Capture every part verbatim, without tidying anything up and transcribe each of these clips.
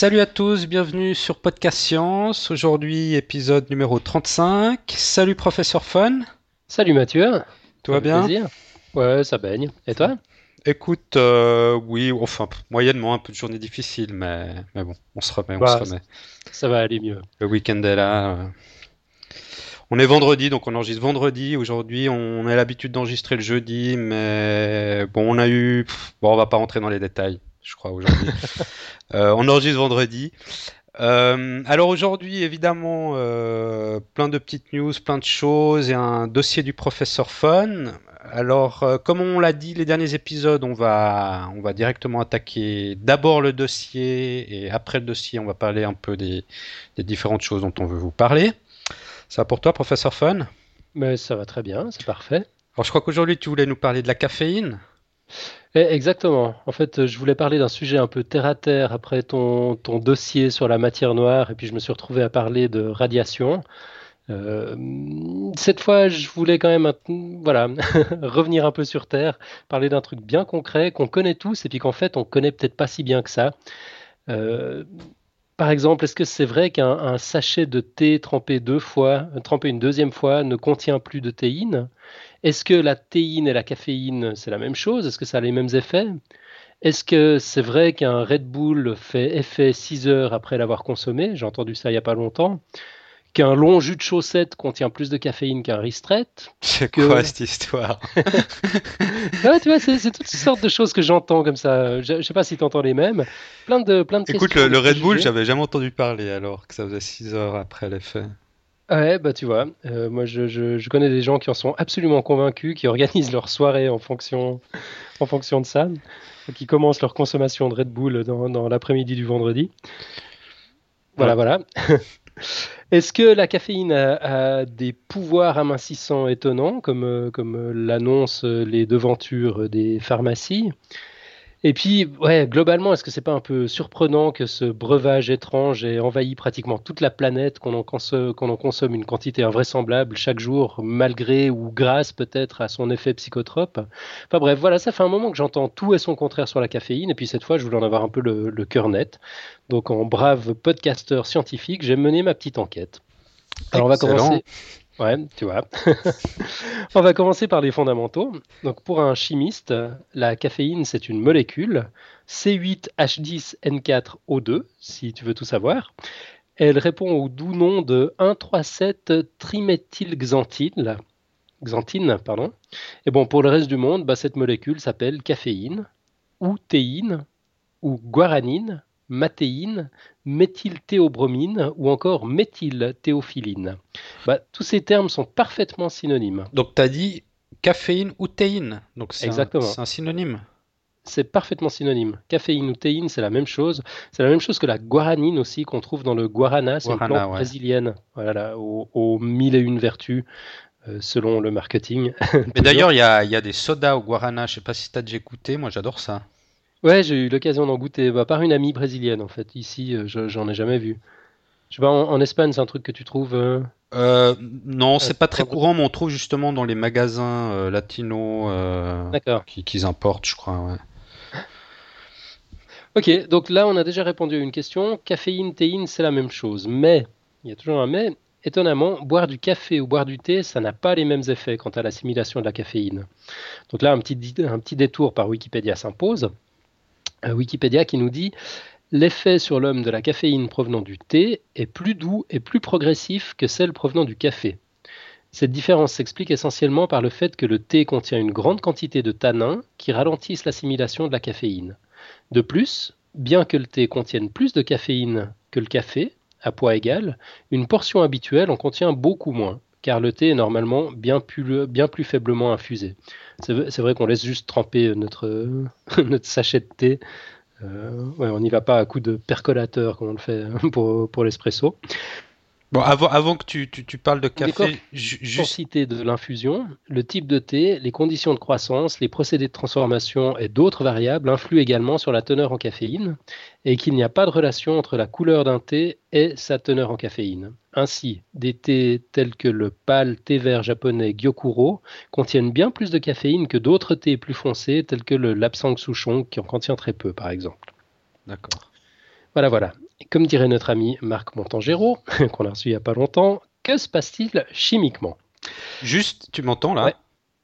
Salut à tous, bienvenue sur Podcast Science, aujourd'hui épisode numéro trente-cinq. Salut Professeur Fun. Salut Mathieu. Tout va bien ? Ouais, ça baigne. Et toi ? Écoute, euh, oui, enfin, moyennement, un peu de journée difficile, mais, mais bon, on se remet, on bah, se remet. Ça va aller mieux. Le week-end est là. Euh... On est vendredi, donc on enregistre vendredi. Aujourd'hui, on a l'habitude d'enregistrer le jeudi, mais bon, on a eu... Bon, on va pas rentrer dans les détails, je crois, aujourd'hui. euh, on enregistre vendredi. Euh, alors aujourd'hui, évidemment, euh, plein de petites news, plein de choses et un dossier du professeur Fun. Alors, euh, comme on l'a dit les derniers épisodes, on va, on va directement attaquer d'abord le dossier et après le dossier, on va parler un peu des, des différentes choses dont on veut vous parler. Ça va pour toi, Professeur Fun ? Mais ça va très bien, c'est parfait. Alors, je crois qu'aujourd'hui, tu voulais nous parler de la caféine ? Et exactement. En fait, je voulais parler d'un sujet un peu terre-à-terre après ton, ton dossier sur la matière noire, et puis je me suis retrouvé à parler de radiation. Euh, cette fois, je voulais quand même voilà, revenir un peu sur Terre, parler d'un truc bien concret qu'on connaît tous, et puis qu'en fait, on ne connaît peut-être pas si bien que ça. Euh, Par exemple, est-ce que c'est vrai qu'un un sachet de thé trempé deux fois, trempé une deuxième fois ne contient plus de théine ? Est-ce que la théine et la caféine, c'est la même chose ? Est-ce que ça a les mêmes effets ? Est-ce que c'est vrai qu'un Red Bull fait effet six heures après l'avoir consommé ? J'ai entendu ça il n'y a pas longtemps. Qu'un long jus de chaussette contient plus de caféine qu'un Ristrette ? C'est que... quoi cette histoire ? Ouais, tu vois, c'est, c'est toutes sortes de choses que j'entends comme ça. Je ne sais pas si tu entends les mêmes. Plein de, plein de Écoute, le, le Red Bull, j'avais jamais entendu parler alors que ça faisait six heures après l'effet. Ouais, bah tu vois, euh, moi je, je, je connais des gens qui en sont absolument convaincus, qui organisent leur soirée en fonction, en fonction de ça, qui commencent leur consommation de Red Bull dans, dans l'après-midi du vendredi. Voilà, ouais. Voilà. Est-ce que la caféine a, a des pouvoirs amincissants étonnants, comme, comme l'annoncent les devantures des pharmacies ? Et puis, ouais, globalement, est-ce que c'est pas un peu surprenant que ce breuvage étrange ait envahi pratiquement toute la planète, qu'on en consomme, qu'on en consomme une quantité invraisemblable chaque jour, malgré ou grâce peut-être à son effet psychotrope ? Enfin bref, voilà, ça fait un moment que j'entends tout et son contraire sur la caféine, et puis cette fois, je voulais en avoir un peu le, le cœur net. Donc, en brave podcasteur scientifique, j'ai mené ma petite enquête. Alors, Excellent. On va commencer... Ouais, tu vois. On va commencer par les fondamentaux. Donc, pour un chimiste, la caféine, c'est une molécule C huit H dix N quatre O deux, si tu veux tout savoir. Elle répond au doux nom de un,trois,sept-triméthylxanthine. Xanthine, pardon. Et bon, pour le reste du monde, bah, cette molécule s'appelle caféine, ou théine, ou guaranine, matéine, méthylthéobromine ou encore méthylthéophyline. Bah, tous ces termes sont parfaitement synonymes. Donc, tu as dit caféine ou théine. Donc, c'est, Exactement. Un, c'est un synonyme. C'est parfaitement synonyme. Caféine ou théine, c'est la même chose. C'est la même chose que la guaranine aussi qu'on trouve dans le guarana. C'est guarana, une plante ouais. brésilienne voilà, aux, aux mille et une vertus. Euh, selon le marketing. Mais d'ailleurs, il y a, y a des sodas au guarana. Je ne sais pas si tu as déjà goûté. Moi, j'adore ça. Ouais, j'ai eu l'occasion d'en goûter bah, par une amie brésilienne en fait. Ici, euh, je, j'en ai jamais vu. Je sais pas, en, en Espagne, c'est un truc que tu trouves euh... Euh, Non, c'est euh, pas très courant, mais on trouve justement dans les magasins euh, latinos euh, qui, qu'ils importent, je crois. Ouais. Ok, donc là, on a déjà répondu à une question. Caféine, théine, c'est la même chose. Mais, il y a toujours un mais, étonnamment, boire du café ou boire du thé, ça n'a pas les mêmes effets quant à l'assimilation de la caféine. Donc là, un petit, un petit détour par Wikipédia s'impose. Wikipédia qui nous dit « L'effet sur l'homme de la caféine provenant du thé est plus doux et plus progressif que celle provenant du café. Cette différence s'explique essentiellement par le fait que le thé contient une grande quantité de tanins qui ralentissent l'assimilation de la caféine. De plus, bien que le thé contienne plus de caféine que le café, à poids égal, une portion habituelle en contient beaucoup moins. » Car le thé est normalement bien plus, bien plus faiblement infusé. C'est, c'est vrai qu'on laisse juste tremper notre, notre sachet de thé. Euh, ouais, on n'y va pas à coup de percolateur comme on le fait pour, pour l'espresso. Bon, avant, avant que tu, tu, tu parles de café... Pour citer de l'infusion, le type de thé, les conditions de croissance, les procédés de transformation et d'autres variables influent également sur la teneur en caféine et qu'il n'y a pas de relation entre la couleur d'un thé et sa teneur en caféine. Ainsi, des thés tels que le pâle thé vert japonais Gyokuro contiennent bien plus de caféine que d'autres thés plus foncés tels que le lapsang souchong qui en contient très peu par exemple. D'accord. Voilà, voilà. Et comme dirait notre ami Marc Montangéro, qu'on a reçu il n'y a pas longtemps, que se passe-t-il chimiquement ? Juste, tu m'entends là ? Ouais.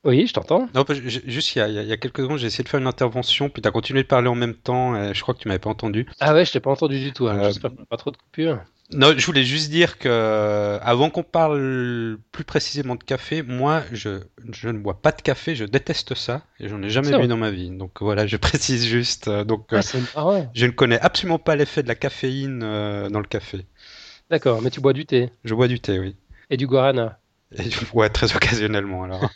Oui, je t'entends. Non, juste il y, a, il y a quelques secondes, j'ai essayé de faire une intervention, puis tu as continué de parler en même temps, et je crois que tu ne m'avais pas entendu. Ah ouais, je ne t'ai pas entendu du tout, hein. euh... j'espère qu'il n'y a pas trop de coupures. Non, je voulais juste dire que avant qu'on parle plus précisément de café, moi, je, je ne bois pas de café, je déteste ça, et j'en ai jamais bu dans ma vie. Donc voilà, je précise juste. Donc, ah, euh, ah ouais. Je ne connais absolument pas l'effet de la caféine euh, dans le café. D'accord, mais tu bois du thé. Je bois du thé, oui. Et du guarana. Et, ouais, très occasionnellement alors.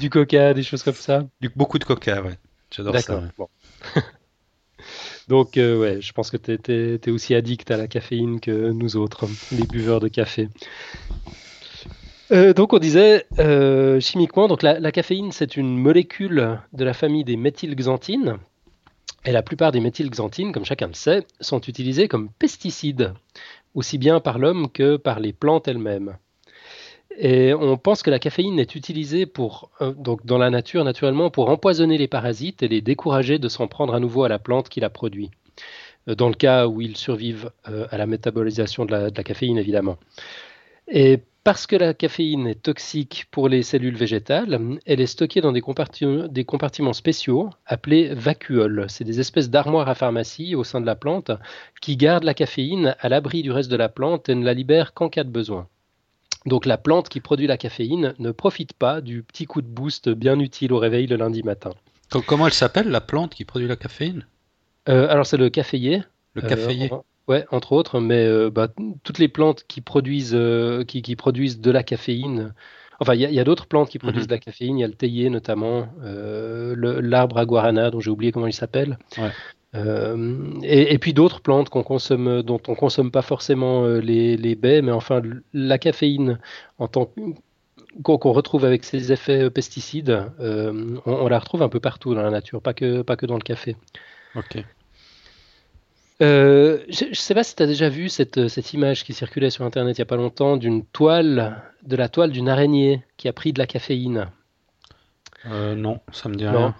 Du coca, des choses comme ça. Du, beaucoup de coca, ouais. J'adore D'accord. ça. D'accord. Ouais. Bon. Donc, euh, ouais, je pense que tu es aussi addict à la caféine que nous autres, les buveurs de café. Euh, donc, on disait euh, chimiquement, donc la, la caféine, c'est une molécule de la famille des méthylxanthines. Et la plupart des méthylxanthines, comme chacun le sait, sont utilisées comme pesticides, aussi bien par l'homme que par les plantes elles-mêmes. Et on pense que la caféine est utilisée pour, euh, donc dans la nature naturellement pour empoisonner les parasites et les décourager de s'en prendre à nouveau à la plante qui la produit, dans le cas où ils survivent euh, à la métabolisation de la, de la caféine évidemment. Et parce que la caféine est toxique pour les cellules végétales, elle est stockée dans des compartiments, des compartiments spéciaux appelés vacuoles. C'est des espèces d'armoires à pharmacie au sein de la plante qui gardent la caféine à l'abri du reste de la plante et ne la libèrent qu'en cas de besoin. Donc la plante qui produit la caféine ne profite pas du petit coup de boost bien utile au réveil le lundi matin. Comment elle s'appelle la plante qui produit la caféine ? euh, Alors c'est le caféier. Le caféier. Euh, ouais, entre autres, mais euh, bah, toutes les plantes qui produisent, euh, qui, qui produisent de la caféine. Enfin, il y, y a d'autres plantes qui produisent mm-hmm. de la caféine. Il y a le théier notamment, euh, le, l'arbre à guarana dont j'ai oublié comment il s'appelle. Ouais. Euh, et, et puis d'autres plantes qu'on consomme, dont on ne consomme pas forcément les, les baies, mais enfin la caféine en tant que, qu'on, qu'on retrouve avec ses effets pesticides, euh, on, on la retrouve un peu partout dans la nature, pas que, pas que dans le café. Ok. Euh, je ne sais pas si tu as déjà vu cette, cette image qui circulait sur Internet il n'y a pas longtemps d'une toile, de la toile d'une araignée qui a pris de la caféine. Euh, non, ça me dit non. rien.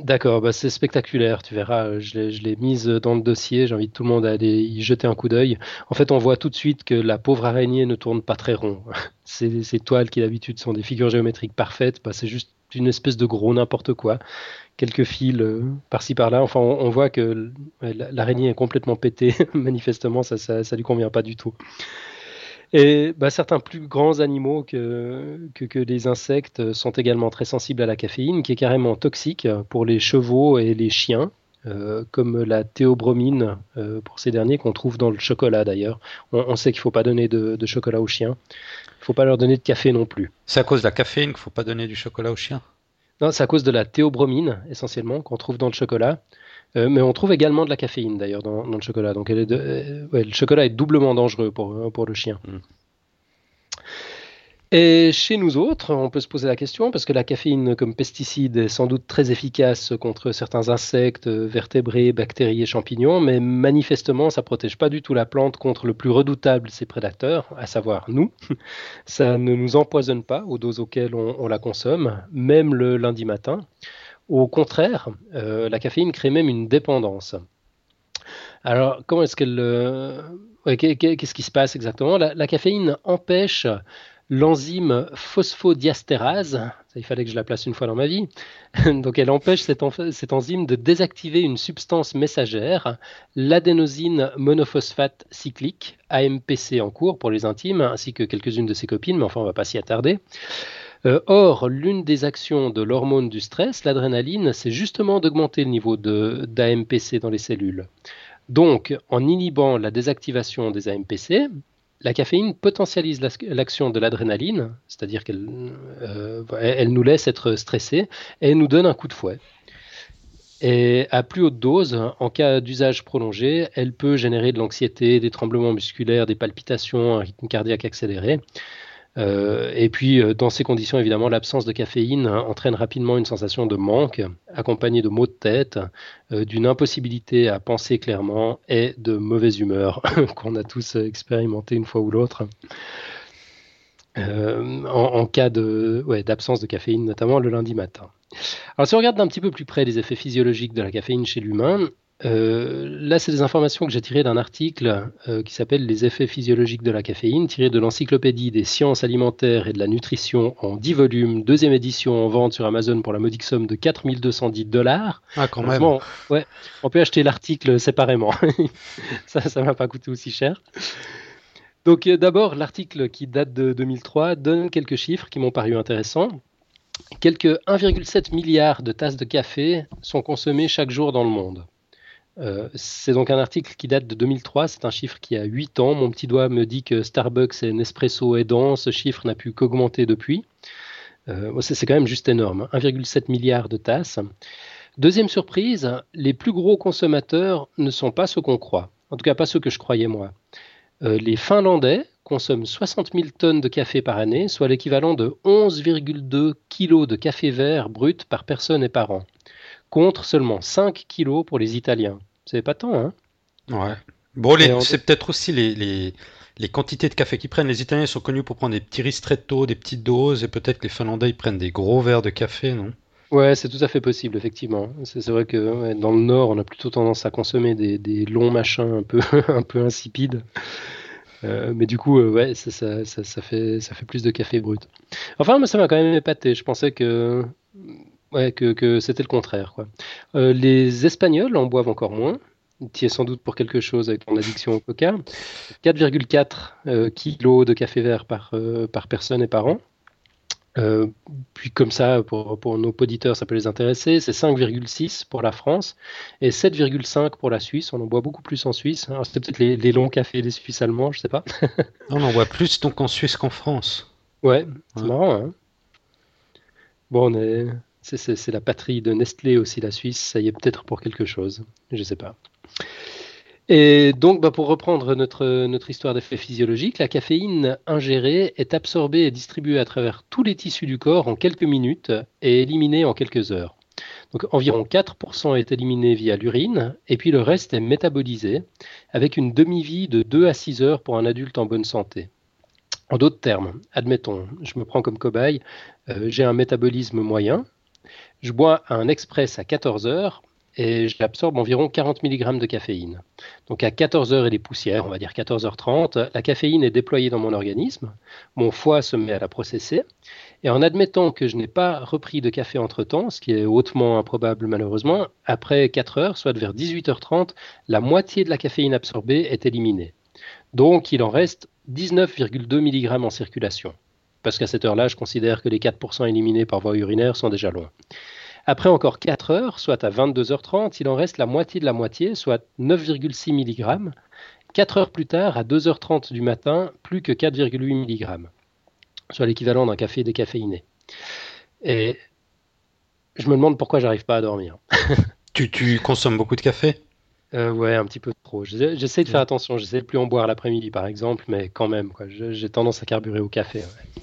D'accord, bah c'est spectaculaire, tu verras, je l'ai, je l'ai mise dans le dossier, j'invite tout le monde à aller y jeter un coup d'œil. En fait, on voit tout de suite que la pauvre araignée ne tourne pas très rond. Ces, ces toiles qui d'habitude sont des figures géométriques parfaites, bah c'est juste une espèce de gros n'importe quoi. Quelques fils euh, par-ci par-là, enfin on, on voit que l'araignée est complètement pétée, manifestement ça, ça, ça lui convient pas du tout. Et bah, certains plus grands animaux que, que, que les insectes sont également très sensibles à la caféine, qui est carrément toxique pour les chevaux et les chiens, euh, comme la théobromine euh, pour ces derniers, qu'on trouve dans le chocolat d'ailleurs. On, on sait qu'il ne faut pas donner de, de chocolat aux chiens, il ne faut pas leur donner de café non plus. C'est à cause de la caféine qu'il ne faut pas donner du chocolat aux chiens ? Non, c'est à cause de la théobromine essentiellement qu'on trouve dans le chocolat. Euh, mais on trouve également de la caféine d'ailleurs dans, dans le chocolat. Donc elle est de, euh, ouais, le chocolat est doublement dangereux pour, pour le chien. Mmh. Et chez nous autres, on peut se poser la question, parce que la caféine comme pesticide est sans doute très efficace contre certains insectes, vertébrés, bactéries et champignons, mais manifestement, ça ne protège pas du tout la plante contre le plus redoutable de ses prédateurs, à savoir nous. Ça ne nous empoisonne pas aux doses auxquelles on, on la consomme, même le lundi matin. Au contraire, euh, la caféine crée même une dépendance. Alors, comment est-ce qu'elle, euh, ouais, qu'est-ce qui se passe exactement ? La, la caféine empêche l'enzyme phosphodiesterase, il fallait que je la place une fois dans ma vie, donc elle empêche cette, en- cette enzyme de désactiver une substance messagère, l'adénosine monophosphate cyclique, A M P C en cours pour les intimes, ainsi que quelques-unes de ses copines, mais enfin on ne va pas s'y attarder. Euh, or, l'une des actions de l'hormone du stress, l'adrénaline, c'est justement d'augmenter le niveau de, d'A M P C dans les cellules. Donc, en inhibant la désactivation des A M P C, la caféine potentialise l'action de l'adrénaline, c'est-à-dire qu'elle euh, elle nous laisse être stressés et elle nous donne un coup de fouet. Et à plus haute dose, en cas d'usage prolongé, elle peut générer de l'anxiété, des tremblements musculaires, des palpitations, un rythme cardiaque accéléré. Euh, et puis, dans ces conditions, évidemment, l'absence de caféine entraîne rapidement une sensation de manque, accompagnée de maux de tête, euh, d'une impossibilité à penser clairement et de mauvaise humeur qu'on a tous expérimenté une fois ou l'autre. Euh, en, en cas de, ouais, d'absence de caféine, notamment le lundi matin. Alors, si on regarde d'un petit peu plus près les effets physiologiques de la caféine chez l'humain, Euh, là, c'est des informations que j'ai tirées d'un article euh, qui s'appelle « Les effets physiologiques de la caféine », tiré de l'encyclopédie des sciences alimentaires et de la nutrition en dix volumes, deuxième édition en vente sur Amazon pour la modique somme de quatre mille deux cent dix dollars. Ah, quand même. Bon, ouais, on peut acheter l'article séparément. Ça, ça m'a pas coûté aussi cher. Donc, d'abord, l'article qui date de deux mille trois donne quelques chiffres qui m'ont paru intéressants. Quelques un virgule sept milliard de tasses de café sont consommées chaque jour dans le monde. Euh, c'est donc un article qui date de deux mille trois, c'est un chiffre qui a huit ans. Mon petit doigt me dit que Starbucks et Nespresso aidant, ce chiffre n'a pu qu'augmenter depuis. Euh, c'est, c'est quand même juste énorme, hein. un virgule sept milliard de tasses. Deuxième surprise, les plus gros consommateurs ne sont pas ceux qu'on croit, en tout cas pas ceux que je croyais moi. Euh, les Finlandais consomment soixante mille tonnes de café par année, soit l'équivalent de onze virgule deux kilos de café vert brut par personne et par an, contre seulement cinq kilos pour les Italiens. C'est pas tant, hein ? Ouais. Bon, les, en... c'est peut-être aussi les, les, les quantités de café qu'ils prennent. Les Italiens sont connus pour prendre des petits ristretto, des petites doses, et peut-être que les Finlandais ils prennent des gros verres de café, non ? Ouais, c'est tout à fait possible, effectivement. C'est, c'est vrai que ouais, dans le Nord, on a plutôt tendance à consommer des, des longs machins un peu, un peu insipides. Euh, mais du coup, euh, ouais, ça, ça, ça, ça, fait, ça fait plus de café brut. Enfin, mais ça m'a quand même épaté. Je pensais que... Ouais, que, que c'était le contraire, quoi. Euh, les Espagnols en boivent encore moins. Tu y es sans doute pour quelque chose avec ton addiction au coca. quatre virgule quatre kilos de café vert par, euh, par personne et par an. Euh, puis comme ça, pour, pour nos auditeurs, ça peut les intéresser. C'est cinq virgule six pour la France et sept virgule cinq pour la Suisse. On en boit beaucoup plus en Suisse. Alors, c'est peut-être les, les longs cafés des Suisses allemands, je sais pas. On en boit plus donc en Suisse qu'en France. Ouais, c'est ouais. marrant, hein. Bon, on est... C'est, c'est, c'est la patrie de Nestlé aussi, la Suisse, ça y est peut-être pour quelque chose, je ne sais pas. Et donc, bah, pour reprendre notre, notre histoire d'effets physiologiques, la caféine ingérée est absorbée et distribuée à travers tous les tissus du corps en quelques minutes et éliminée en quelques heures. Donc, environ quatre pour cent est éliminé via l'urine, et puis le reste est métabolisé, avec une demi-vie de deux à six heures pour un adulte en bonne santé. En d'autres termes, admettons, je me prends comme cobaye, euh, j'ai un métabolisme moyen. Je bois un express à quatorze heures et j'absorbe environ quarante milligrammes de caféine. Donc à quatorze heures et les poussières, on va dire quatorze heures trente, la caféine est déployée dans mon organisme, mon foie se met à la processer, et en admettant que je n'ai pas repris de café entre-temps, ce qui est hautement improbable malheureusement, après quatre heures, soit vers dix-huit heures trente, la moitié de la caféine absorbée est éliminée. Donc il en reste dix-neuf virgule deux milligrammes en circulation. Parce qu'à cette heure-là, je considère que les quatre pour cent éliminés par voie urinaire sont déjà loin. Après encore quatre heures, soit à vingt-deux heures trente, il en reste la moitié de la moitié, soit neuf virgule six milligrammes. quatre heures plus tard, à deux heures trente du matin, plus que quatre virgule huit milligrammes, soit l'équivalent d'un café décaféiné. Et je me demande pourquoi j'arrive pas à dormir. tu, tu consommes beaucoup de café ? Euh, ouais, un petit peu trop. J'essaie de faire attention, j'essaie de plus en boire l'après-midi par exemple, mais quand même, quoi. Je, j'ai tendance à carburer au café. Ouais.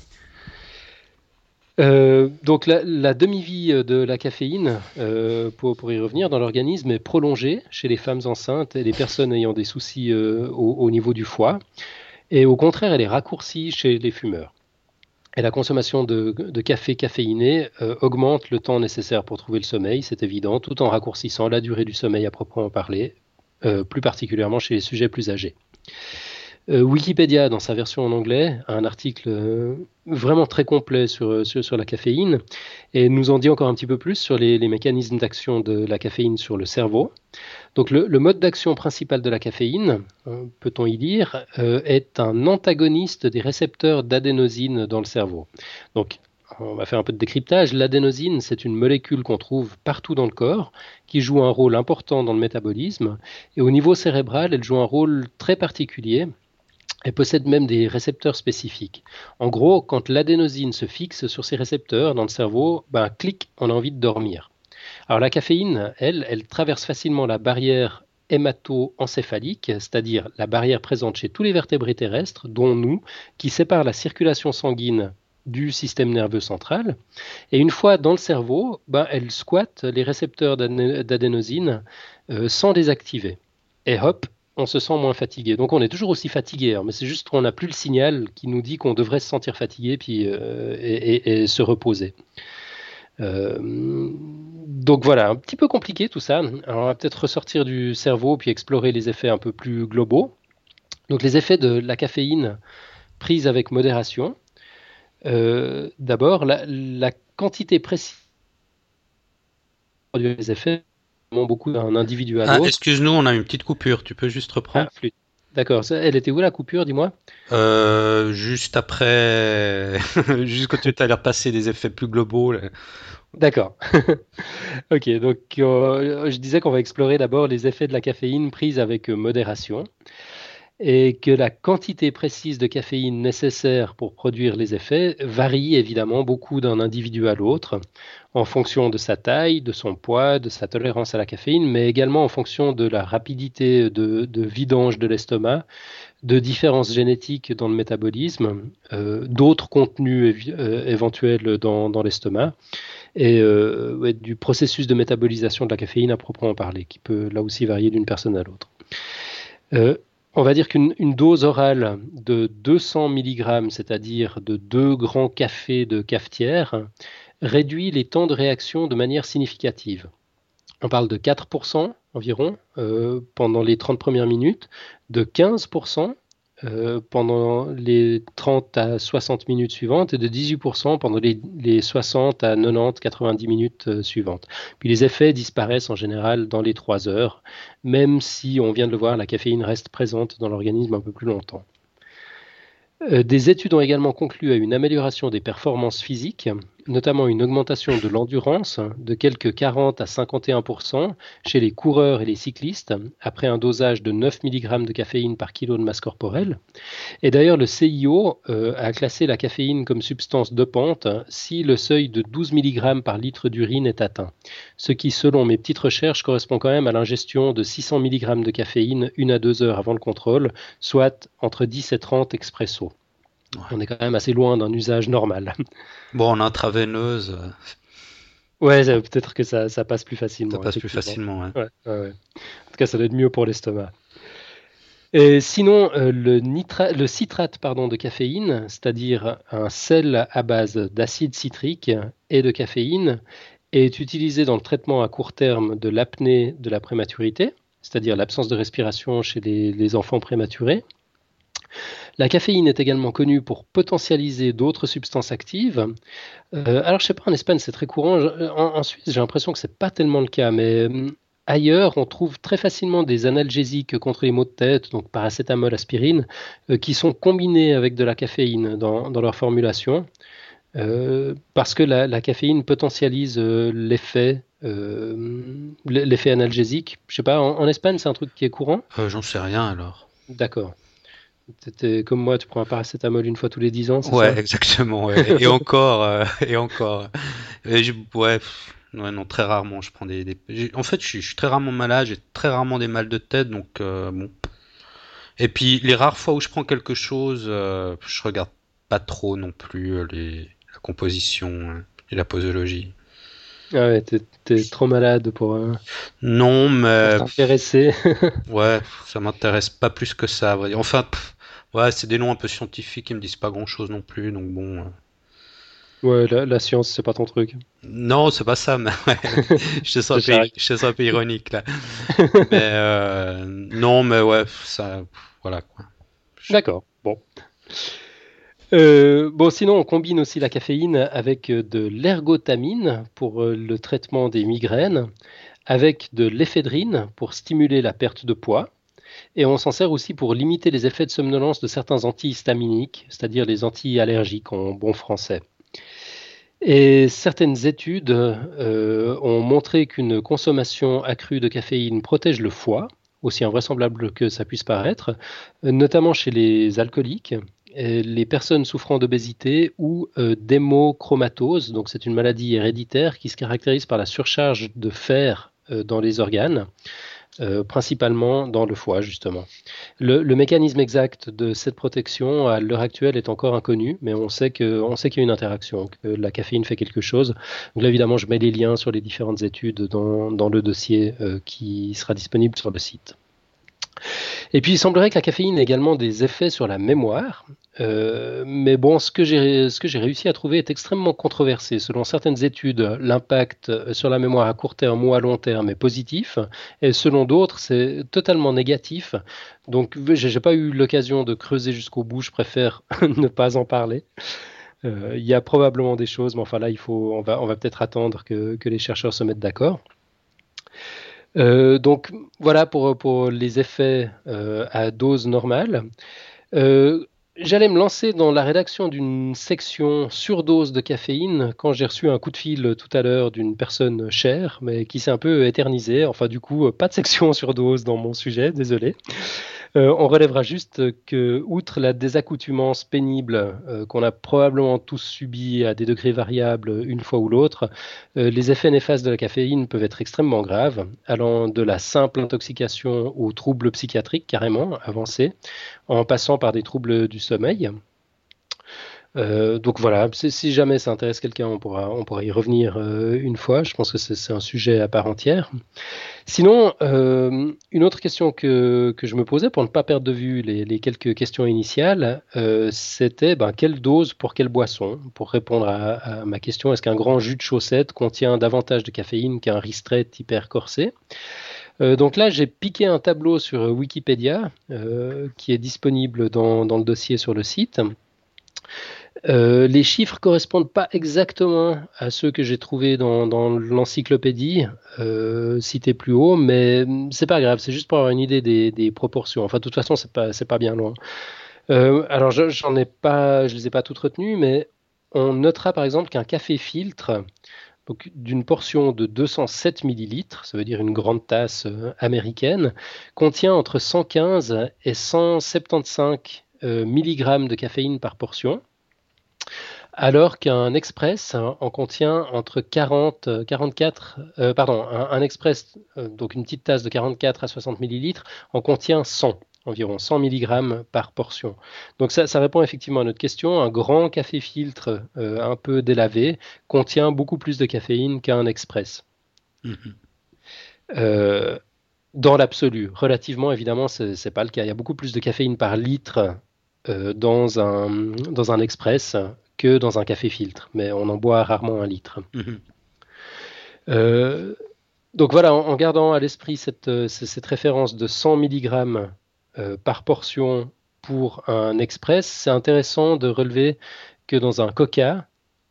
Euh, donc la, la demi-vie de la caféine, euh, pour, pour y revenir, dans l'organisme est prolongée chez les femmes enceintes et les personnes ayant des soucis euh, au, au niveau du foie. Et au contraire, elle est raccourcie chez les fumeurs. Et la consommation de, de café caféiné euh, augmente le temps nécessaire pour trouver le sommeil, c'est évident, tout en raccourcissant la durée du sommeil à proprement parler, euh, plus particulièrement chez les sujets plus âgés. Euh, Wikipédia, dans sa version en anglais, a un article euh, vraiment très complet sur, sur, sur la caféine et nous en dit encore un petit peu plus sur les, les mécanismes d'action de la caféine sur le cerveau. Donc le, le mode d'action principal de la caféine, euh, peut-on y lire, euh, est un antagoniste des récepteurs d'adénosine dans le cerveau. Donc on va faire un peu de décryptage. L'adénosine, c'est une molécule qu'on trouve partout dans le corps, qui joue un rôle important dans le métabolisme et au niveau cérébral, elle joue un rôle très particulier. Elle possède même des récepteurs spécifiques. En gros, quand l'adénosine se fixe sur ces récepteurs dans le cerveau, ben, clic, on a envie de dormir. Alors la caféine, elle, elle traverse facilement la barrière hémato-encéphalique, c'est-à-dire la barrière présente chez tous les vertébrés terrestres, dont nous, qui sépare la circulation sanguine du système nerveux central. Et une fois dans le cerveau, ben, elle squatte les récepteurs d'adé- d'adénosine euh, sans les activer. Et hop, on se sent moins fatigué. Donc on est toujours aussi fatigué, hein, mais c'est juste qu'on n'a plus le signal qui nous dit qu'on devrait se sentir fatigué puis, euh, et, et, et se reposer. Euh, donc voilà, un petit peu compliqué tout ça. Alors on va peut-être ressortir du cerveau puis explorer les effets un peu plus globaux. Donc les effets de la caféine prise avec modération. Euh, d'abord, la, la quantité précise des effets dépend beaucoup d'un individu à l'autre. Ah, excuse-nous, on a une petite coupure. Tu peux juste reprendre. Ah, d'accord. Elle était où la coupure, dis-moi ? euh, Juste après, juste quand tu as l'air passer des effets plus globaux. Là. D'accord. Ok. Donc, euh, je disais qu'on va explorer d'abord les effets de la caféine prise avec modération. Et que la quantité précise de caféine nécessaire pour produire les effets varie évidemment beaucoup d'un individu à l'autre, en fonction de sa taille, de son poids, de sa tolérance à la caféine, mais également en fonction de la rapidité de, de vidange de l'estomac, de différences génétiques dans le métabolisme, euh, d'autres contenus évi- euh, éventuels dans, dans l'estomac, et euh, ouais, du processus de métabolisation de la caféine à proprement parler, qui peut là aussi varier d'une personne à l'autre. Euh, On va dire qu'une une dose orale de deux cents milligrammes, c'est-à-dire de deux grands cafés de cafetière, réduit les temps de réaction de manière significative. On parle de quatre pour cent environ euh, pendant les trente premières minutes, de quinze pour cent euh, pendant les trente à soixante minutes suivantes et de dix-huit pour cent pendant les, les soixante à quatre-vingt-dix minutes euh, suivantes. Puis les effets disparaissent en général dans les trois heures, même si, on vient de le voir, la caféine reste présente dans l'organisme un peu plus longtemps. Euh, des études ont également conclu à une amélioration des performances physiques, notamment une augmentation de l'endurance de quelque quarante à cinquante et un pour cent chez les coureurs et les cyclistes, après un dosage de neuf milligrammes de caféine par kilo de masse corporelle. Et d'ailleurs, le C I O euh, a classé la caféine comme substance dopante si le seuil de douze milligrammes par litre d'urine est atteint, ce qui, selon mes petites recherches, correspond quand même à l'ingestion de six cents milligrammes de caféine une à deux heures avant le contrôle, soit entre dix et trente expresso. Ouais. On est quand même assez loin d'un usage normal. Bon, en intraveineuse. Ouais, peut-être que ça, ça passe plus facilement. Ça passe plus facilement, ouais. Ouais, ouais, ouais. En tout cas, ça doit être mieux pour l'estomac. Et sinon, euh, le, nitra... le citrate pardon, de caféine, c'est-à-dire un sel à base d'acide citrique et de caféine, est utilisé dans le traitement à court terme de l'apnée de la prématurité, c'est-à-dire l'absence de respiration chez les, les enfants prématurés. La caféine est également connue pour potentialiser d'autres substances actives. Euh, alors, je ne sais pas, en Espagne, c'est très courant. En, en Suisse, j'ai l'impression que ce n'est pas tellement le cas. Mais euh, ailleurs, on trouve très facilement des analgésiques contre les maux de tête, donc paracétamol, aspirine, euh, qui sont combinés avec de la caféine dans, dans leur formulation. Euh, parce que la, la caféine potentialise euh, l'effet, euh, l'effet analgésique. Je ne sais pas, en, en Espagne, c'est un truc qui est courant ? euh, J'en sais rien alors. D'accord. T'étais comme moi, tu prends un paracétamol une fois tous les dix ans, c'est ouais, ça ? Ouais, exactement. Ouais. Et encore, euh, et encore. Et je, ouais, ouais, non, très rarement, je prends des. des... En fait, je, je suis très rarement malade, j'ai très rarement des mal de tête, donc euh, bon. Et puis, les rares fois où je prends quelque chose, euh, je regarde pas trop non plus les, la composition et la posologie. Ah ouais, t'es, t'es trop malade pour. Euh, non, mais. T'intéresser. Ouais, ça m'intéresse pas plus que ça, à vrai dire. Enfin, pff. Ouais, c'est des noms un peu scientifiques, ils me disent pas grand-chose non plus, donc bon. Euh... Ouais, la, la science, c'est pas ton truc. Non, c'est pas ça, mais je suis un, un peu ironique, là. Mais euh... non, mais ouais, ça, voilà, quoi. Je... D'accord, bon. Euh, bon, sinon, on combine aussi la caféine avec de l'ergotamine pour le traitement des migraines, avec de l'éphédrine pour stimuler la perte de poids. Et on s'en sert aussi pour limiter les effets de somnolence de certains antihistaminiques, c'est-à-dire les anti-allergiques en bon français. Et certaines études euh, ont montré qu'une consommation accrue de caféine protège le foie, aussi invraisemblable que ça puisse paraître, notamment chez les alcooliques, les personnes souffrant d'obésité ou euh, d'hémochromatose, donc c'est une maladie héréditaire qui se caractérise par la surcharge de fer euh, dans les organes. Euh, principalement dans le foie, justement. Le, le mécanisme exact de cette protection, à l'heure actuelle, est encore inconnu, mais on sait, que, on sait qu'il y a une interaction, que la caféine fait quelque chose. Donc là, évidemment, je mets les liens sur les différentes études dans, dans le dossier euh, qui sera disponible sur le site. Et puis, il semblerait que la caféine ait également des effets sur la mémoire. Euh, mais bon, ce que j'ai, ce que j'ai réussi à trouver est extrêmement controversé. Selon certaines études, l'impact sur la mémoire à court terme ou à long terme est positif. Et selon d'autres, c'est totalement négatif. Donc, je n'ai pas eu l'occasion de creuser jusqu'au bout. Je préfère ne pas en parler. Euh, il y a probablement des choses, mais enfin là, il faut, on va, on va peut-être attendre que, que les chercheurs se mettent d'accord. Euh, donc voilà pour, pour les effets euh, à dose normale. Euh, j'allais me lancer dans la rédaction d'une section surdose de caféine quand j'ai reçu un coup de fil tout à l'heure d'une personne chère, mais qui s'est un peu éternisée. Enfin du coup, pas de section surdose dans mon sujet, désolé. Euh, on relèvera juste que, outre la désaccoutumance pénible euh, qu'on a probablement tous subie à des degrés variables une fois ou l'autre, euh, les effets néfastes de la caféine peuvent être extrêmement graves, allant de la simple intoxication aux troubles psychiatriques carrément avancés, en passant par des troubles du sommeil. Euh, donc voilà, si jamais ça intéresse quelqu'un, on pourra, on pourra y revenir euh, une fois. Je pense que c'est, c'est un sujet à part entière. Sinon, euh, une autre question que, que je me posais pour ne pas perdre de vue les, les quelques questions initiales, euh, c'était ben, quelle dose pour quelle boisson? Pour répondre à, à ma question, est-ce qu'un grand jus de chaussette contient davantage de caféine qu'un ristretto hyper corsé? Euh, donc là, j'ai piqué un tableau sur Wikipédia euh, qui est disponible dans, dans le dossier sur le site. Euh, les chiffres ne correspondent pas exactement à ceux que j'ai trouvés dans, dans l'encyclopédie euh, citée plus haut, mais c'est pas grave, c'est juste pour avoir une idée des, des proportions. Enfin, de toute façon, c'est pas, c'est pas bien loin. Euh, alors, je, j'en ai pas, je les ai pas toutes retenues, mais on notera par exemple qu'un café filtre, donc d'une portion de deux cent sept millilitres, ça veut dire une grande tasse américaine, contient entre cent quinze et cent soixante-quinze milligrammes de caféine par portion, alors qu'un express en contient entre quarante, quarante-quatre, euh, pardon, un, un express, euh, donc une petite tasse de quarante-quatre à soixante millilitres, en contient cent, environ cent milligrammes par portion. Donc ça, ça répond effectivement à notre question. Un grand café filtre euh, un peu délavé contient beaucoup plus de caféine qu'un express. Mmh. Euh, dans l'absolu, relativement évidemment, c'est, c'est pas le cas. Il y a beaucoup plus de caféine par litre euh, dans un dans un express que dans un café filtre, mais on en boit rarement un litre. Mmh. Euh, donc voilà, en, en gardant à l'esprit cette, cette référence de cent milligrammes euh, par portion pour un express, c'est intéressant de relever que dans un coca,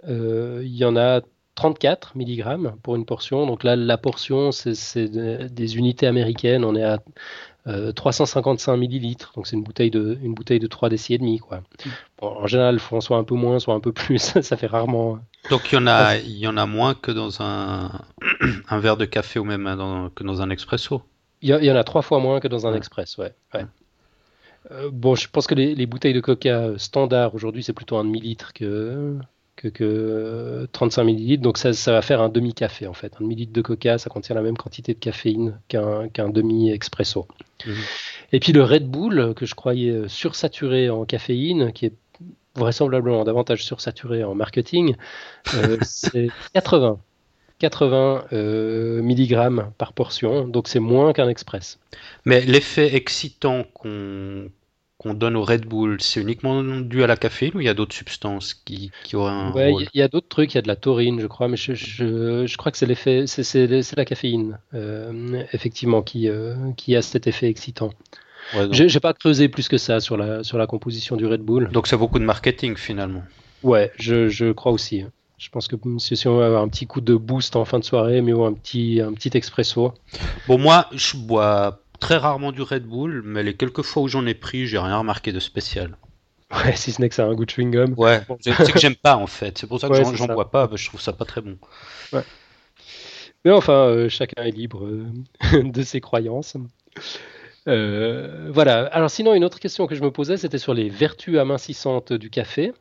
euh, il y en a trente-quatre milligrammes pour une portion. Donc là, la portion, c'est, c'est des unités américaines, on est à Euh, trois cent cinquante-cinq millilitres, donc c'est une bouteille de, une bouteille de trois décis et demi, quoi. Mmh. Bon, en général, font soit un peu moins, soit un peu plus, ça fait rarement. Donc il y en a, il y en a moins que dans un, un verre de café ou même dans, que dans un expresso. Il y, y en a trois fois moins que dans un ouais. express, ouais. ouais. Euh, bon, je pense que les, les bouteilles de coca standard aujourd'hui, c'est plutôt un demi-litre que, que, que trente-cinq millilitres, donc ça, ça va faire un demi-café en fait. Un demi-litre de coca, ça contient la même quantité de caféine qu'un, qu'un demi-expresso. Mmh. Et puis le Red Bull, que je croyais sursaturé en caféine, qui est vraisemblablement davantage sursaturé en marketing, euh, c'est quatre-vingts, quatre-vingts euh, milligrammes par portion, donc c'est moins qu'un express. Mais l'effet excitant qu'on, qu'on donne au Red Bull, c'est uniquement dû à la caféine ou il y a d'autres substances qui, qui auraient un ouais, rôle? Il y a d'autres trucs, il y a de la taurine, je crois, mais je, je, je crois que c'est l'effet, c'est, c'est, c'est la caféine, euh, effectivement, qui, euh, qui a cet effet excitant. Ouais, donc... Je n'ai pas creusé plus que ça sur la, sur la composition du Red Bull. Donc c'est beaucoup de marketing finalement. Ouais, je, je crois aussi. Je pense que si on veut avoir un petit coup de boost en fin de soirée, mais ou un petit, un petit expresso. Bon, moi, je bois très rarement du Red Bull, mais les quelques fois où j'en ai pris, j'ai rien remarqué de spécial. Ouais, si ce n'est que ça a un goût de chewing-gum. Ouais, c'est, c'est que j'aime pas en fait, c'est pour ça que ouais, j'en, j'en ça. bois pas, je trouve ça pas très bon. Ouais. Mais enfin, euh, chacun est libre euh, de ses croyances. Euh, voilà, alors sinon une autre question que je me posais, c'était sur les vertus amincissantes du café.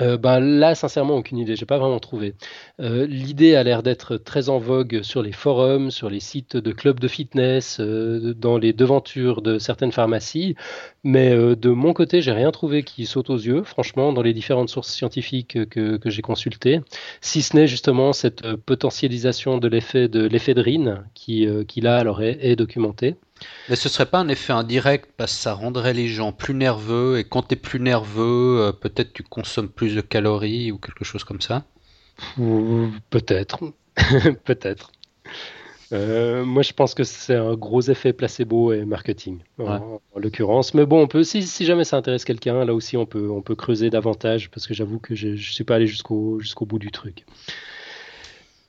Euh, ben là, sincèrement, aucune idée. J'ai pas vraiment trouvé. Euh, l'idée a l'air d'être très en vogue sur les forums, sur les sites de clubs de fitness, euh, dans les devantures de certaines pharmacies. Mais euh, de mon côté, j'ai rien trouvé qui saute aux yeux, franchement, dans les différentes sources scientifiques que, que j'ai consultées. Si ce n'est justement cette potentialisation de l'effet de l'éphédrine qui, euh, qui là, alors, est, est documentée. Mais ce serait pas un effet indirect parce que ça rendrait les gens plus nerveux et quand t'es plus nerveux, euh, peut-être tu consommes plus de calories ou quelque chose comme ça? Peut-être, peut-être. Euh, moi, je pense que c'est un gros effet placebo et marketing, ouais. en, en l'occurrence. Mais bon, on peut, si, si jamais ça intéresse quelqu'un, là aussi, on peut, on peut creuser davantage, parce que j'avoue que je ne suis pas allé jusqu'au, jusqu'au bout du truc.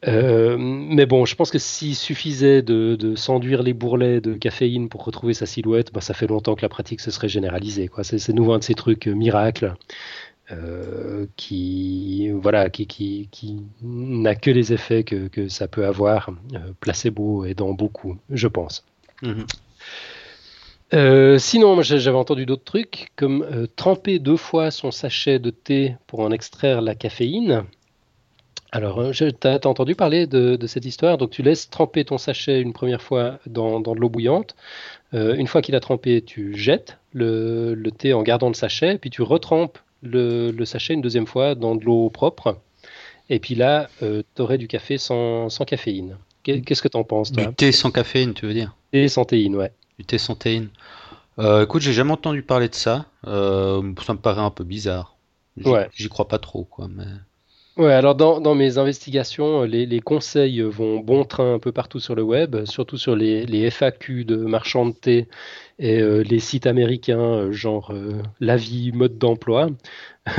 Euh, mais bon, je pense que s'il suffisait de, de s'enduire les bourrelets de caféine pour retrouver sa silhouette, bah, ça fait longtemps que la pratique se serait généralisée, quoi. C'est, c'est nouveau un de ces trucs miracles. Euh, qui voilà qui, qui, qui n'a que les effets que, que ça peut avoir, euh, placebo aidant beaucoup, je pense. Mmh. Euh, sinon, moi, j'avais entendu d'autres trucs, comme euh, tremper deux fois son sachet de thé pour en extraire la caféine. Alors, je, t'as, t'as entendu parler de, de cette histoire. Donc, tu laisses tremper ton sachet une première fois dans, dans de l'eau bouillante. Euh, une fois qu'il a trempé, tu jettes le, le thé en gardant le sachet, puis tu retrempes Le, le sachet une deuxième fois dans de l'eau propre, et puis là euh, t'aurais du café sans, sans caféine. Qu'est-ce que t'en penses, toi? Du thé sans caféine, tu veux dire? Thé sans théine, ouais. Du thé sans théine. Euh, écoute, j'ai jamais entendu parler de ça. Euh, ça me paraît un peu bizarre. J'y, ouais. J'y crois pas trop, quoi. Mais... Ouais, alors dans, dans mes investigations, les, les conseils vont bon train un peu partout sur le web, surtout sur les, les F A Q de marchands de thé et euh, les sites américains, genre euh, l'avis mode d'emploi.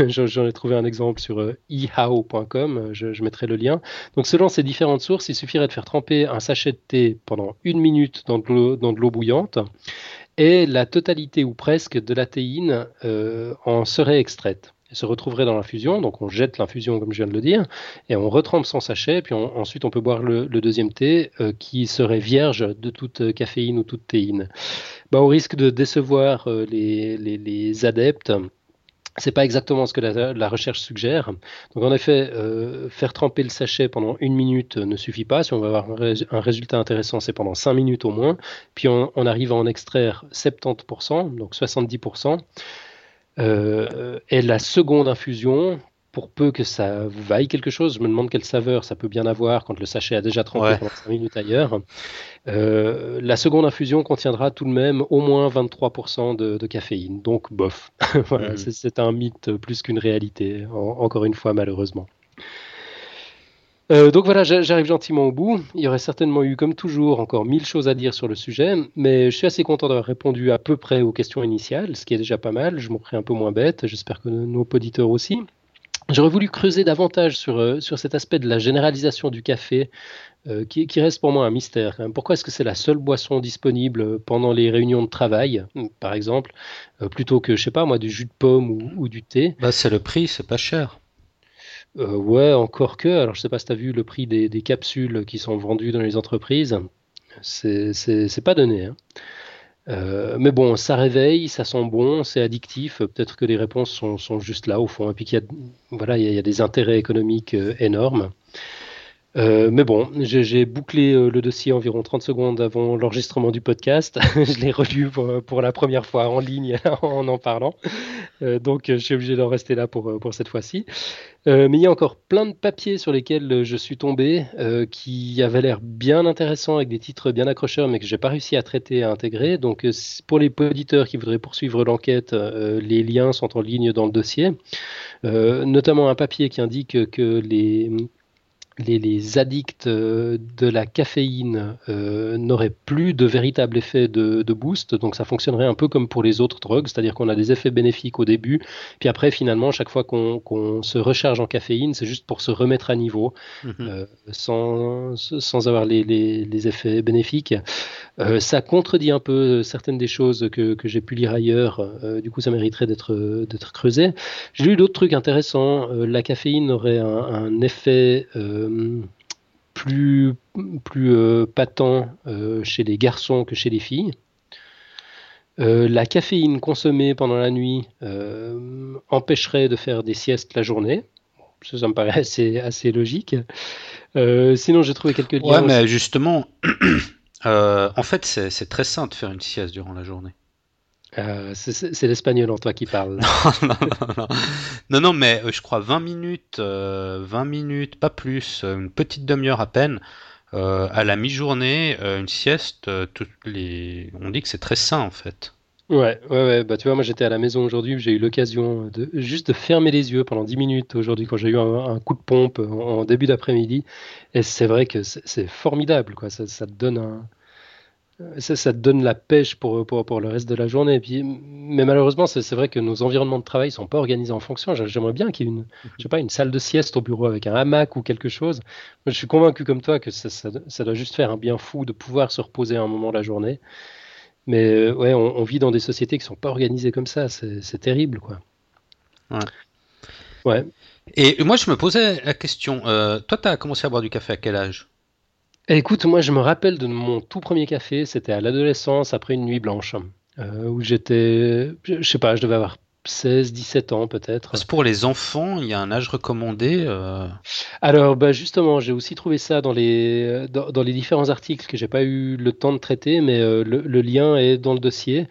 J'en ai trouvé un exemple sur euh, i h a o point com, je, je mettrai le lien. Donc selon ces différentes sources, il suffirait de faire tremper un sachet de thé pendant une minute dans de l'eau, dans de l'eau bouillante, et la totalité ou presque de la théine euh, en serait extraite. Se retrouverait dans l'infusion, donc on jette l'infusion comme je viens de le dire, et on retrempe son sachet, puis on, ensuite on peut boire le, le deuxième thé euh, qui serait vierge de toute caféine ou toute théine. Ben, au risque de décevoir euh, les, les, les adeptes, c'est pas exactement ce que la, la recherche suggère. Donc en effet, euh, faire tremper le sachet pendant une minute ne suffit pas. Si on veut avoir un, ré- un résultat intéressant, c'est pendant cinq minutes au moins, puis on, on arrive à en extraire soixante-dix pour cent, donc soixante-dix pour cent. Euh, et la seconde infusion, pour peu que ça vaille quelque chose, je me demande quelle saveur ça peut bien avoir quand le sachet a déjà trempé ouais. pendant cinq minutes ailleurs, euh, la seconde infusion contiendra tout de même au moins vingt-trois pour cent de, de caféine, donc bof. Voilà, mmh. c'est, c'est un mythe plus qu'une réalité, en, encore une fois malheureusement. Euh, donc voilà, j'arrive gentiment au bout. Il y aurait certainement eu, comme toujours, encore mille choses à dire sur le sujet, mais je suis assez content d'avoir répondu à peu près aux questions initiales, ce qui est déjà pas mal. Je m'en prie un peu moins bête, j'espère que nos auditeurs aussi. J'aurais voulu creuser davantage sur, euh, sur cet aspect de la généralisation du café, euh, qui, qui reste pour moi un mystère. Hein. Pourquoi est-ce que c'est la seule boisson disponible pendant les réunions de travail, par exemple, euh, plutôt que, je sais pas moi, du jus de pomme ou, ou du thé? Bah, c'est le prix, c'est pas cher. Euh, ouais, encore que. Alors, je sais pas si tu as vu le prix des, des capsules qui sont vendues dans les entreprises. C'est, c'est, c'est pas donné. Hein. Euh, mais bon, ça réveille, ça sent bon, c'est addictif. Peut-être que les réponses sont, sont juste là, au fond. Et puis qu'il y a, voilà, il y a, il y a des intérêts économiques euh, énormes. Euh, mais bon, j'ai, j'ai bouclé euh, le dossier environ trente secondes avant l'enregistrement du podcast. Je l'ai relu pour, pour la première fois en ligne en en parlant. Euh, donc, je suis obligé d'en rester là pour, pour cette fois-ci. Euh, mais il y a encore plein de papiers sur lesquels je suis tombé euh, qui avaient l'air bien intéressants avec des titres bien accrocheurs, mais que j'ai pas réussi à traiter, à intégrer. Donc, pour les auditeurs qui voudraient poursuivre l'enquête, euh, les liens sont en ligne dans le dossier. Euh, notamment un papier qui indique que les... Les, les addicts de la caféine euh, n'auraient plus de véritable effet de, de boost, donc ça fonctionnerait un peu comme pour les autres drogues, c'est-à-dire qu'on a des effets bénéfiques au début, puis après finalement chaque fois qu'on, qu'on se recharge en caféine, c'est juste pour se remettre à niveau, mm-hmm. euh, sans, sans avoir les, les, les effets bénéfiques. Euh, ça contredit un peu certaines des choses que, que j'ai pu lire ailleurs, euh, du coup ça mériterait d'être, d'être creusé. J'ai lu d'autres trucs intéressants, euh, la caféine aurait un, un effet... Euh, plus, plus euh, patent euh, chez les garçons que chez les filles. Euh, la caféine consommée pendant la nuit euh, empêcherait de faire des siestes la journée. Ça, ça me paraît assez, assez logique. Euh, sinon, j'ai trouvé quelques liens. Ouais, mais aussi. Justement, euh, en fait, c'est, c'est très sain de faire une sieste durant la journée. Euh, c'est, c'est, c'est l'espagnol en toi qui parle. non, non, non, non. non, non, mais euh, je crois vingt minutes, euh, vingt minutes, pas plus, euh, une petite demi-heure à peine, euh, à la mi-journée, euh, une sieste, euh, toutes les... on dit que c'est très sain en fait. Ouais, ouais, ouais, bah tu vois, moi j'étais à la maison aujourd'hui, j'ai eu l'occasion de juste de fermer les yeux pendant dix minutes aujourd'hui quand j'ai eu un, un coup de pompe en, en début d'après-midi, et c'est vrai que c'est, c'est formidable, quoi. Ça, ça te donne un... Ça, ça te donne la pêche pour, pour, pour le reste de la journée. Et puis, mais malheureusement, c'est, c'est vrai que nos environnements de travail ne sont pas organisés en fonction. J'aimerais bien qu'il y ait une, je sais pas, une salle de sieste au bureau avec un hamac ou quelque chose. Moi, je suis convaincu comme toi que ça, ça, ça doit juste faire un bien fou de pouvoir se reposer à un moment de la journée. Mais ouais, on, on vit dans des sociétés qui ne sont pas organisées comme ça. C'est, c'est terrible, quoi. Ouais. Ouais. Et moi, je me posais la question. Euh, toi, tu as commencé à boire du café à quel âge ? Écoute, moi je me rappelle de mon tout premier café, c'était à l'adolescence, après une nuit blanche, euh, où j'étais, je, je sais pas, je devais avoir seize, dix-sept ans peut-être. Pour les enfants, il y a un âge recommandé euh... Alors bah, justement, j'ai aussi trouvé ça dans les, dans, dans les différents articles que j'ai pas eu le temps de traiter, mais euh, le, le lien est dans le dossier.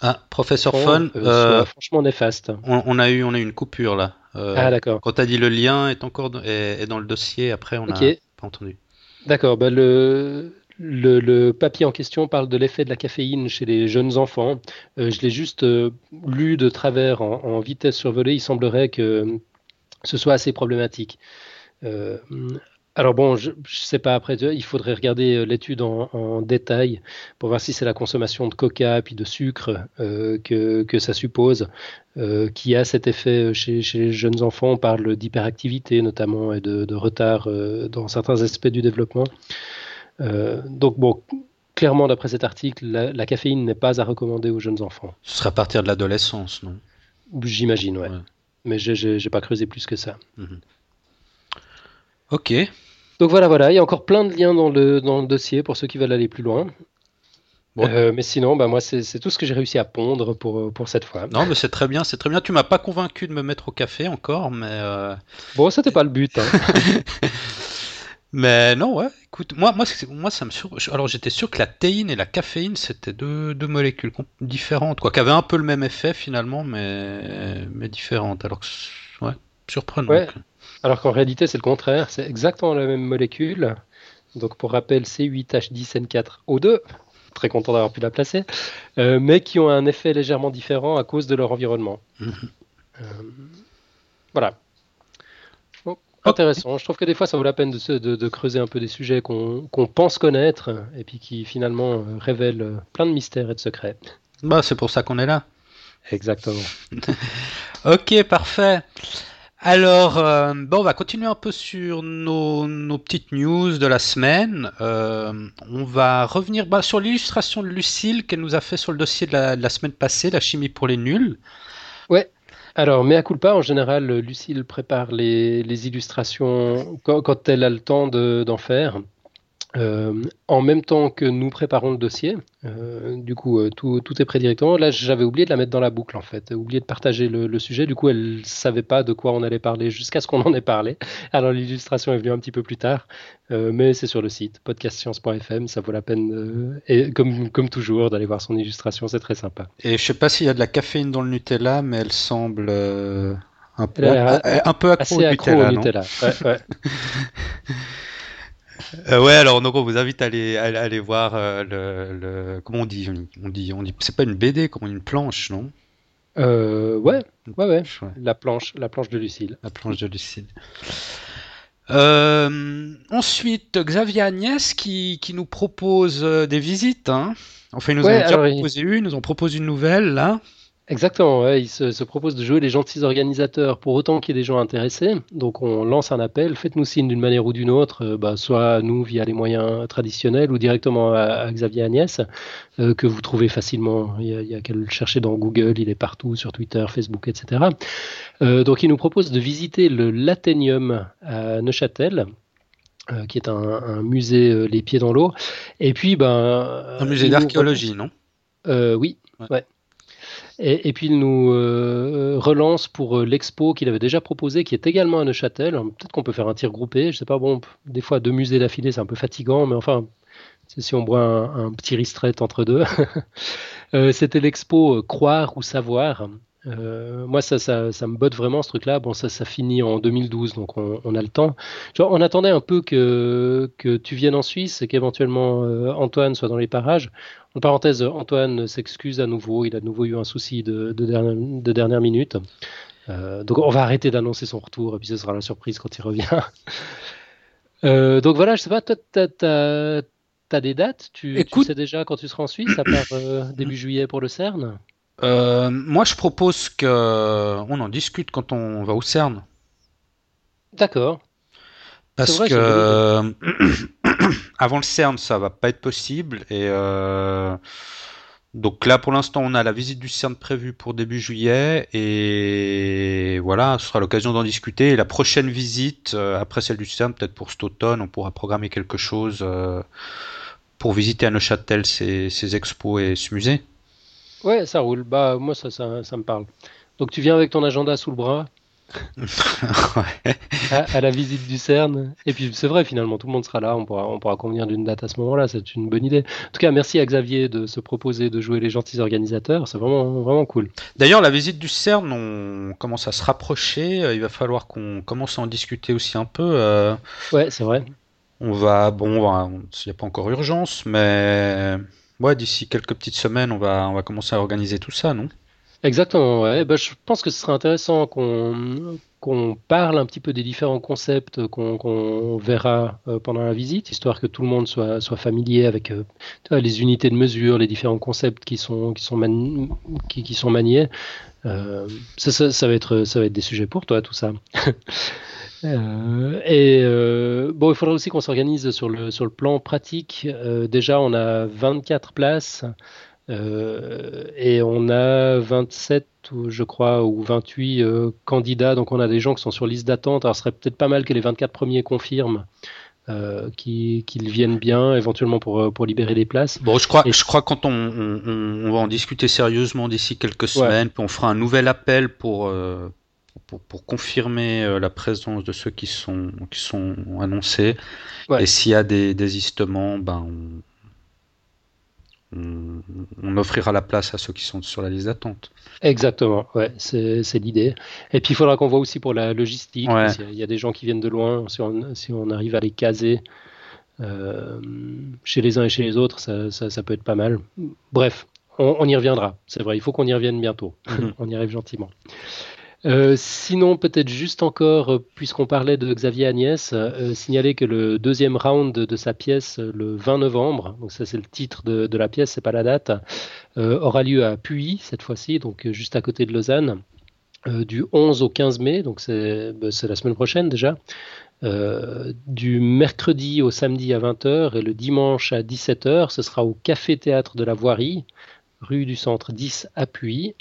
Ah, Professeur Fun, euh, euh, franchement néfaste. On, on, a eu, on a eu une coupure là. Euh, ah, d'accord. Quand tu as dit le lien est encore est, est dans le dossier, après on n'a okay. pas entendu. D'accord, bah le, le, le papier en question parle de l'effet de la caféine chez les jeunes enfants. Euh, je l'ai juste euh, lu de travers en, en vitesse survolée. Il semblerait que ce soit assez problématique. Euh, alors bon, je ne sais pas, après, il faudrait regarder l'étude en, en détail pour voir si c'est la consommation de coca et puis de sucre euh, que, que ça suppose. Euh, qui a cet effet chez, chez les jeunes enfants. On parle d'hyperactivité notamment et de, de retard euh, dans certains aspects du développement. Euh, donc bon, clairement d'après cet article, la, la caféine n'est pas à recommander aux jeunes enfants. Ce serait à partir de l'adolescence, non ? J'imagine, ouais. ouais. Mais j'ai, j'ai, j'ai pas creusé plus que ça. Mmh. Ok. Donc voilà, voilà. Il y a encore plein de liens dans le, dans le dossier pour ceux qui veulent aller plus loin. Bon. Euh, mais sinon, bah moi, c'est, c'est tout ce que j'ai réussi à pondre pour, pour cette fois. Non, mais c'est très bien, c'est très bien. Tu m'as pas convaincu de me mettre au café encore, mais... Euh... Bon, c'était pas le but. Hein. Mais non, ouais, écoute, moi, moi, moi ça me sur... Alors, j'étais sûr que la théine et la caféine, c'était deux, deux molécules différentes, quoi, qui avaient un peu le même effet, finalement, mais, mais différentes. Alors, que, ouais, surprenant. Ouais. Alors qu'en réalité, c'est le contraire. C'est exactement la même molécule. Donc, pour rappel, C huit H dix N quatre O deux... très content d'avoir pu la placer, euh, mais qui ont un effet légèrement différent à cause de leur environnement. Mmh. Euh, voilà. Bon, intéressant. Okay. Je trouve que des fois, ça vaut la peine de, se, de, de creuser un peu des sujets qu'on, qu'on pense connaître et puis qui finalement euh, révèlent plein de mystères et de secrets. Bah, c'est pour ça qu'on est là. Exactement. Ok, parfait. Alors, euh, bon, on va continuer un peu sur nos, nos petites news de la semaine. Euh, on va revenir bah, sur l'illustration de Lucille qu'elle nous a fait sur le dossier de la, de la semaine passée, la chimie pour les nuls. Ouais. Alors, mea culpa, en général, Lucille prépare les, les illustrations quand, quand elle a le temps de, d'en faire. Euh, en même temps que nous préparons le dossier, euh, du coup euh, tout, tout est prêt directement. Là j'avais oublié de la mettre dans la boucle en fait, oublié de partager le, le sujet, du coup elle savait pas de quoi on allait parler jusqu'à ce qu'on en ait parlé, alors l'illustration est venue un petit peu plus tard, euh, mais c'est sur le site podcast science point f m, ça vaut la peine, euh, et comme, comme toujours d'aller voir son illustration, c'est très sympa. Et je sais pas s'il y a de la caféine dans le Nutella, mais elle semble euh, un, peu, a, un peu accro au Nutella, Nutella. Ouais, ouais. Euh, ouais, alors donc on vous invite à aller, à aller voir euh, le, le comment on dit, on dit on dit c'est pas une B D, comment une planche, non ? Euh, ouais, ouais, ouais, ouais. La planche, la planche de Lucille. La planche de Lucille. Euh, ensuite, Xavier Hagnès qui, qui nous propose des visites, hein. Enfin, ils nous ouais, ont déjà proposé il... une, nous ont proposé une nouvelle là. Exactement, ouais, il se, se propose de jouer les gentils organisateurs pour autant qu'il y ait des gens intéressés. Donc on lance un appel, faites-nous signe d'une manière ou d'une autre, euh, bah, soit nous via les moyens traditionnels ou directement à, à Xavier Hagnès, euh, que vous trouvez facilement. Il y a, il y a qu'à le chercher dans Google, il est partout, sur Twitter, Facebook, et cetera. Euh, donc il nous propose de visiter le Laténium à Neuchâtel, euh, qui est un, un musée euh, les pieds dans l'eau. Et puis, ben, un musée d'archéologie, nous... non euh, Oui, ouais. ouais. Et, et puis il nous euh, relance pour euh, l'expo qu'il avait déjà proposé, qui est également à Neuchâtel. Peut-être qu'on peut faire un tir groupé, je sais pas, bon, des fois deux musées d'affilée c'est un peu fatigant, mais enfin, c'est si on boit un, un petit ristret entre deux. euh, c'était l'expo euh, Croire ou Savoir, Euh, moi, ça, ça, ça me botte vraiment ce truc-là. Bon, ça, ça finit en deux mille douze, donc on, on a le temps. Genre, on attendait un peu que, que tu viennes en Suisse et qu'éventuellement euh, Antoine soit dans les parages. En parenthèse, Antoine s'excuse à nouveau. Il a de nouveau eu un souci de, de, dernière, de dernière minute. Euh, donc, on va arrêter d'annoncer son retour et puis ce sera la surprise quand il revient. euh, donc voilà, je sais pas, toi, t'as, t'as, t'as des dates tu, Écoute... tu sais déjà quand tu seras en Suisse, à part euh, début juillet pour le CERN? Euh, moi, je propose qu'on en discute quand on va au CERN. D'accord. Parce vrai, que avant le CERN, ça va pas être possible. Et euh... donc là, pour l'instant, on a la visite du CERN prévue pour début juillet. Et voilà, ce sera l'occasion d'en discuter. Et la prochaine visite, euh, après celle du CERN, peut-être pour cet automne, on pourra programmer quelque chose euh, pour visiter à Neuchâtel ses, ses expos et ce musée. Ouais, ça roule. Bah, moi, ça, ça, ça me parle. Donc, tu viens avec ton agenda sous le bras ouais. à, à la visite du CERN. Et puis, c'est vrai, finalement, tout le monde sera là. On pourra, on pourra convenir d'une date à ce moment-là. C'est une bonne idée. En tout cas, merci à Xavier de se proposer de jouer les gentils organisateurs. C'est vraiment, vraiment cool. D'ailleurs, la visite du CERN, on commence à se rapprocher. Il va falloir qu'on commence à en discuter aussi un peu. Euh... Ouais, c'est vrai. On va... Bon, on... il n'y a pas encore urgence, mais... Ouais, d'ici quelques petites semaines, on va, on va commencer à organiser tout ça, non ? Exactement, ouais. Ben, je pense que ce serait intéressant qu'on, qu'on parle un petit peu des différents concepts qu'on, qu'on verra pendant la visite, histoire que tout le monde soit, soit familier avec euh, les unités de mesure, les différents concepts qui sont, qui sont, mani- qui, qui sont maniés. Euh, ça, ça, ça, va être, ça va être des sujets pour toi, tout ça. Euh, et euh, bon, il faudra aussi qu'on s'organise sur le, sur le plan pratique. Euh, déjà, on a vingt-quatre places euh, et on a vingt-sept, je crois, ou vingt-huit euh, candidats. Donc, on a des gens qui sont sur liste d'attente. Alors, ce serait peut-être pas mal que les vingt-quatre premiers confirment euh, qu'ils, qu'ils viennent bien, éventuellement pour, pour libérer des places. Bon, je crois, et... je crois quand on, on, on va en discuter sérieusement d'ici quelques semaines, ouais. Puis on fera un nouvel appel pour... Euh... Pour, pour confirmer la présence de ceux qui sont, qui sont annoncés. Ouais. Et s'il y a des désistements, ben on, on, on offrira la place à ceux qui sont sur la liste d'attente. Exactement, ouais, c'est, c'est l'idée. Et puis il faudra qu'on voit aussi pour la logistique. Ouais. Il y a des gens qui viennent de loin, si on, si on arrive à les caser euh, chez les uns et chez les autres, ça, ça, ça peut être pas mal. Bref, on, on y reviendra, c'est vrai, il faut qu'on y revienne bientôt. Mmh. On y arrive gentiment. Euh, sinon, peut-être juste encore, puisqu'on parlait de Xavier Hagnès, euh, signaler que le deuxième round de sa pièce, le vingt novembre, donc ça c'est le titre de, de la pièce, c'est pas la date, euh, aura lieu à Puy cette fois-ci, donc juste à côté de Lausanne, euh, du onze au quinze mai, donc c'est, bah, c'est la semaine prochaine déjà, euh, du mercredi au samedi à vingt heures et le dimanche à dix-sept heures, ce sera au Café Théâtre de la Voirie, rue du Centre dix à Puy.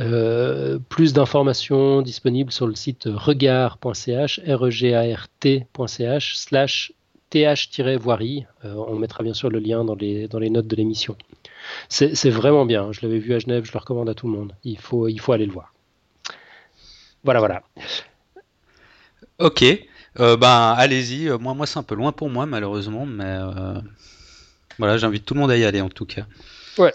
Euh, plus d'informations disponibles sur le site regard point c h, r e g a r t point c h, slash th-voirie. Euh, on mettra bien sûr le lien dans les, dans les notes de l'émission. C'est, c'est vraiment bien. Je l'avais vu à Genève, je le recommande à tout le monde. Il faut, il faut aller le voir. Voilà, voilà. Ok. Euh, ben, allez-y. Moi, moi, c'est un peu loin pour moi, malheureusement. Mais euh... voilà, j'invite tout le monde à y aller, en tout cas. Ouais,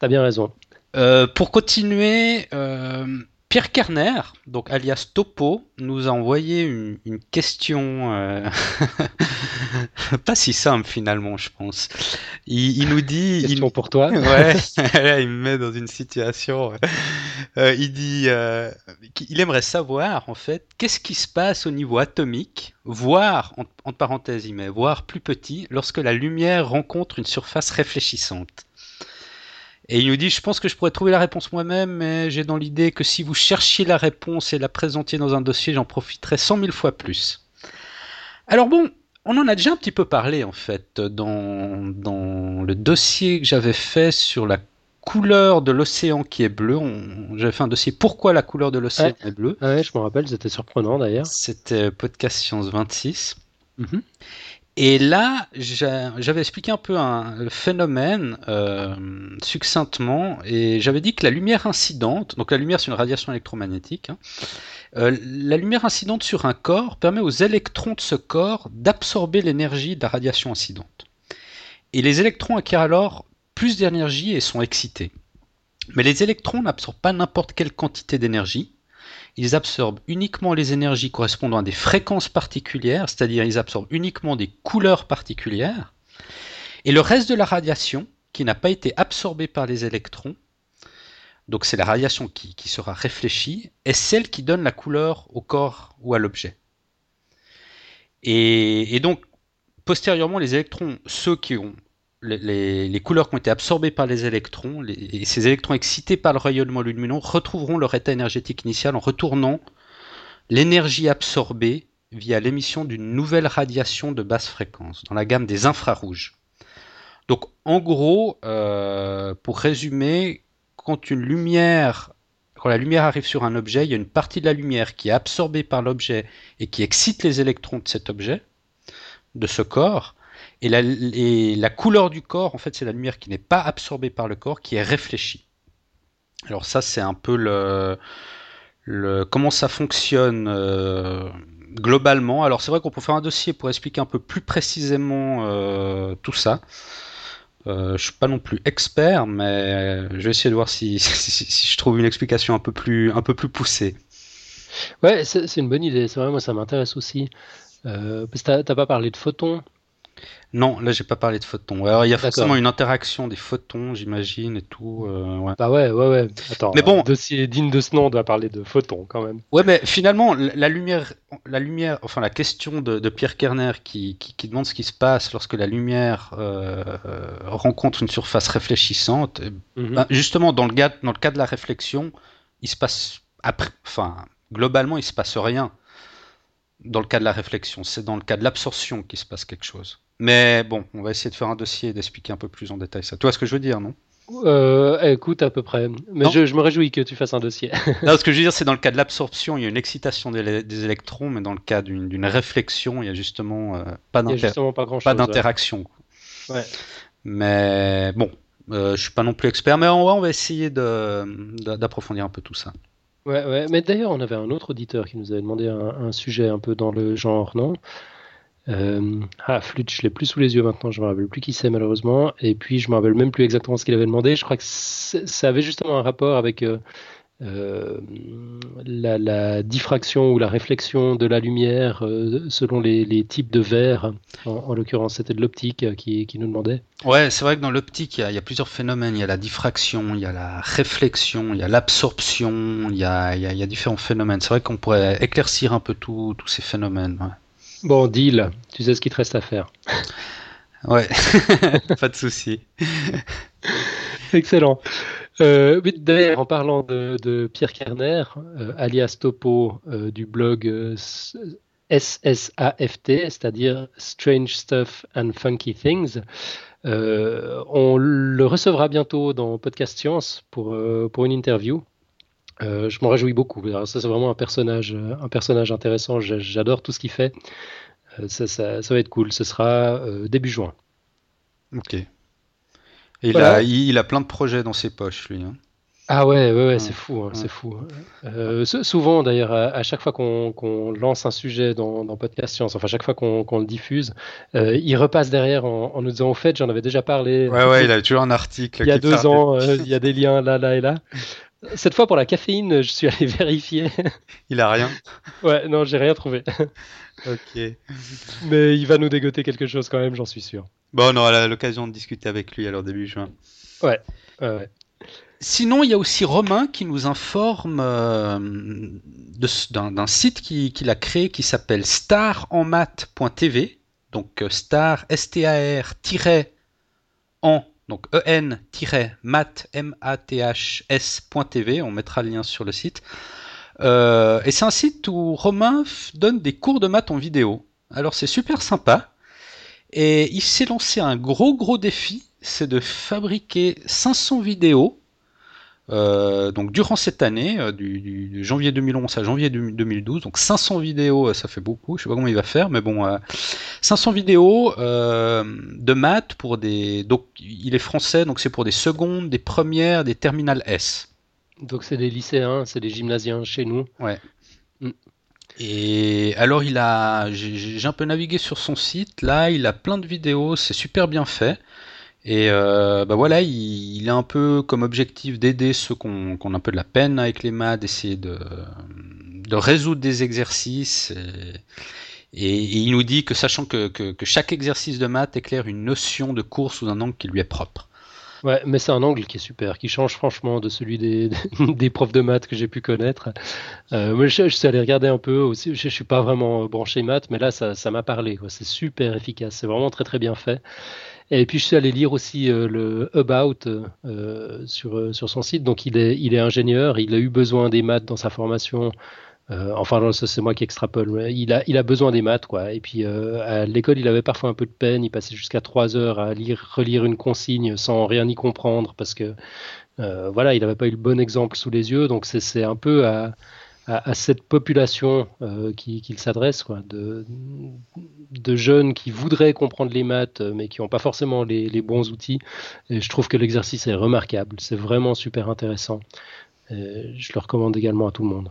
t'as bien raison. Euh, pour continuer, euh, Pierre Kerner, donc alias Topo, nous a envoyé une, une question euh... pas si simple finalement, je pense. Il, il nous dit. Question il... pour toi. Ouais. Là, il me met dans une situation. Euh, il dit euh, qu'il aimerait savoir en fait qu'est-ce qui se passe au niveau atomique, voire en, en parenthèse il met voire plus petit, lorsque la lumière rencontre une surface réfléchissante. Et il nous dit, je pense que je pourrais trouver la réponse moi-même, mais j'ai dans l'idée que si vous cherchiez la réponse et la présentiez dans un dossier, j'en profiterais cent mille fois plus. Alors bon, on en a déjà un petit peu parlé, en fait, dans, dans le dossier que j'avais fait sur la couleur de l'océan qui est bleu. On, j'avais fait un dossier « Pourquoi la couleur de l'océan ouais, est bleue ?» Ouais, je me rappelle, c'était surprenant d'ailleurs. C'était Podcast Science vingt-six. Mm-hmm. Et là, j'avais expliqué un peu un, le phénomène euh, succinctement, et j'avais dit que la lumière incidente, donc la lumière c'est une radiation électromagnétique, hein, euh, la lumière incidente sur un corps permet aux électrons de ce corps d'absorber l'énergie de la radiation incidente. Et les électrons acquièrent alors plus d'énergie et sont excités. Mais les électrons n'absorbent pas n'importe quelle quantité d'énergie. Ils absorbent uniquement les énergies correspondant à des fréquences particulières, c'est-à-dire ils absorbent uniquement des couleurs particulières. Et le reste de la radiation, qui n'a pas été absorbée par les électrons, donc c'est la radiation qui, qui sera réfléchie, est celle qui donne la couleur au corps ou à l'objet. Et, et donc, postérieurement, les électrons, ceux qui ont Les, les couleurs qui ont été absorbées par les électrons, les, et ces électrons excités par le rayonnement lumineux retrouveront leur état énergétique initial en retournant l'énergie absorbée via l'émission d'une nouvelle radiation de basse fréquence, dans la gamme des infrarouges. Donc en gros, euh, pour résumer, quand, une lumière, quand la lumière arrive sur un objet, il y a une partie de la lumière qui est absorbée par l'objet et qui excite les électrons de cet objet, de ce corps. Et la, et la couleur du corps, en fait, c'est la lumière qui n'est pas absorbée par le corps, qui est réfléchie. Alors ça, c'est un peu le, le comment ça fonctionne euh, globalement. Alors c'est vrai qu'on peut faire un dossier pour expliquer un peu plus précisément euh, tout ça. Euh, je ne suis pas non plus expert, mais je vais essayer de voir si, si, si, si je trouve une explication un peu plus, un peu plus poussée. Ouais, c'est, c'est une bonne idée. C'est vrai, moi, ça m'intéresse aussi. Euh, parce que t'as, t'as pas parlé de photons. Non, là j'ai pas parlé de photons. Alors il y a D'accord. forcément une interaction des photons, j'imagine, et tout. Euh, ouais. Bah ouais, ouais, ouais. Attends, mais bon, un dossier digne de ce nom, on doit parler de photons quand même. Ouais, mais finalement, la lumière, la lumière, enfin la question de, de Pierre Kerner qui, qui, qui demande ce qui se passe lorsque la lumière euh, rencontre une surface réfléchissante, mm-hmm. ben, justement dans le, dans le cas de la réflexion, il se passe, après, enfin globalement, il se passe rien. Dans le cas de la réflexion, c'est dans le cas de l'absorption qu'il se passe quelque chose. Mais bon, on va essayer de faire un dossier et d'expliquer un peu plus en détail ça. Tu vois ce que je veux dire, non ? euh, Écoute, à peu près. Mais je, je me réjouis que tu fasses un dossier. Non, ce que je veux dire, c'est dans le cas de l'absorption, il y a une excitation des, des électrons, mais dans le cas d'une, d'une réflexion, il n'y a justement euh, pas, d'inter- justement pas, grand-chose, pas d'interaction. Ouais. Ouais. Mais bon, euh, je ne suis pas non plus expert, mais on va, on va essayer de, d'approfondir un peu tout ça. Ouais, ouais. Mais d'ailleurs, on avait un autre auditeur qui nous avait demandé un, un sujet un peu dans le genre, non ? Euh, ah, flûte, je l'ai plus sous les yeux maintenant, je ne me rappelle plus qui c'est malheureusement, et puis je ne me rappelle même plus exactement ce qu'il avait demandé. Je crois que ça avait justement un rapport avec euh, euh, la, la diffraction ou la réflexion de la lumière euh, selon les, les types de verres. En, en l'occurrence, c'était de l'optique euh, qui, qui nous demandait. Ouais, c'est vrai que dans l'optique, il y, y a plusieurs phénomènes. Il y a la diffraction, il y a la réflexion, il y a l'absorption, il y, y, y a différents phénomènes. C'est vrai qu'on pourrait éclaircir un peu tous ces phénomènes, ouais. Bon, deal, tu sais ce qu'il te reste à faire. Ouais, pas de souci. Excellent. Euh, d'ailleurs, en parlant de, de Pierre Kerner, euh, alias Topo, euh, du blog euh, S S A F T, c'est-à-dire Strange Stuff and Funky Things, euh, on le recevra bientôt dans Podcast Science pour, euh, pour une interview. Euh, je m'en réjouis beaucoup. Alors, ça, c'est vraiment un personnage, un personnage intéressant. J'adore tout ce qu'il fait. Euh, ça, ça, ça va être cool. Ce sera euh, début juin. Ok. Et voilà. il, a, il a plein de projets dans ses poches, lui. Hein. Ah ouais, ouais, ouais, c'est fou, hein, ouais. c'est fou. Euh, souvent, d'ailleurs, à, à chaque fois qu'on, qu'on lance un sujet dans, dans Podcast Science, enfin, à chaque fois qu'on, qu'on le diffuse, euh, il repasse derrière en, en nous disant, au fait, j'en avais déjà parlé. Ouais, ouais, il a toujours un article. Il y a deux parle. ans, euh, il y a des liens là, là et là. Cette fois, pour la caféine, je suis allé vérifier. Il a rien. Ouais, non, j'ai rien trouvé. Ok. Mais il va nous dégoter quelque chose quand même, j'en suis sûr. Bon, on aura l'occasion de discuter avec lui alors début juin. Ouais. Euh, ouais. Sinon, il y a aussi Romain qui nous informe euh, de, d'un, d'un site qu'il qui a créé qui s'appelle star en maths point t v. Donc star, S T A R en Donc en-maths.tv, on mettra le lien sur le site. Euh, et c'est un site où Romain f- donne des cours de maths en vidéo. Alors c'est super sympa. Et il s'est lancé un gros gros défi, c'est de fabriquer cinq cents vidéos. Euh, donc durant cette année, euh, du, du, du janvier deux mille onze à janvier deux mille douze, donc cinq cents vidéos, euh, ça fait beaucoup, je sais pas comment il va faire, mais bon, euh, cinq cents vidéos euh, de maths pour des, donc il est français, donc c'est pour des secondes, des premières, des terminales S. Donc c'est des lycéens, c'est des gymnasiens chez nous. Ouais. Mm. Et alors il a, j'ai, j'ai un peu navigué sur son site, là il a plein de vidéos, c'est super bien fait. Et euh, bah voilà, il, il a un peu comme objectif d'aider ceux qui ont un peu de la peine avec les maths, d'essayer de, de résoudre des exercices. Et, et, et il nous dit que sachant que, que, que chaque exercice de maths éclaire une notion de cours sous un angle qui lui est propre. Ouais, mais c'est un angle qui est super, qui change franchement de celui des, des profs de maths que j'ai pu connaître. Euh, moi, je, je suis allé regarder un peu aussi, je ne suis pas vraiment branché maths, mais là, ça, ça m'a parlé, quoi. C'est super efficace, c'est vraiment très très bien fait. Et puis je suis allé lire aussi euh, le About euh, sur, euh, sur son site, donc il est, il est ingénieur, il a eu besoin des maths dans sa formation. Euh, enfin, non, c'est moi qui extrapole. Il a, il a besoin des maths, quoi. Et puis, euh, à l'école, il avait parfois un peu de peine. Il passait jusqu'à trois heures à lire, relire une consigne sans rien y comprendre parce que, euh, voilà, il n'avait pas eu le bon exemple sous les yeux. Donc, c'est, c'est un peu à, à, à cette population euh, qui, qu'il s'adresse, quoi, de, de jeunes qui voudraient comprendre les maths, mais qui n'ont pas forcément les, les bons outils. Et je trouve que l'exercice est remarquable. C'est vraiment super intéressant. Et je le recommande également à tout le monde.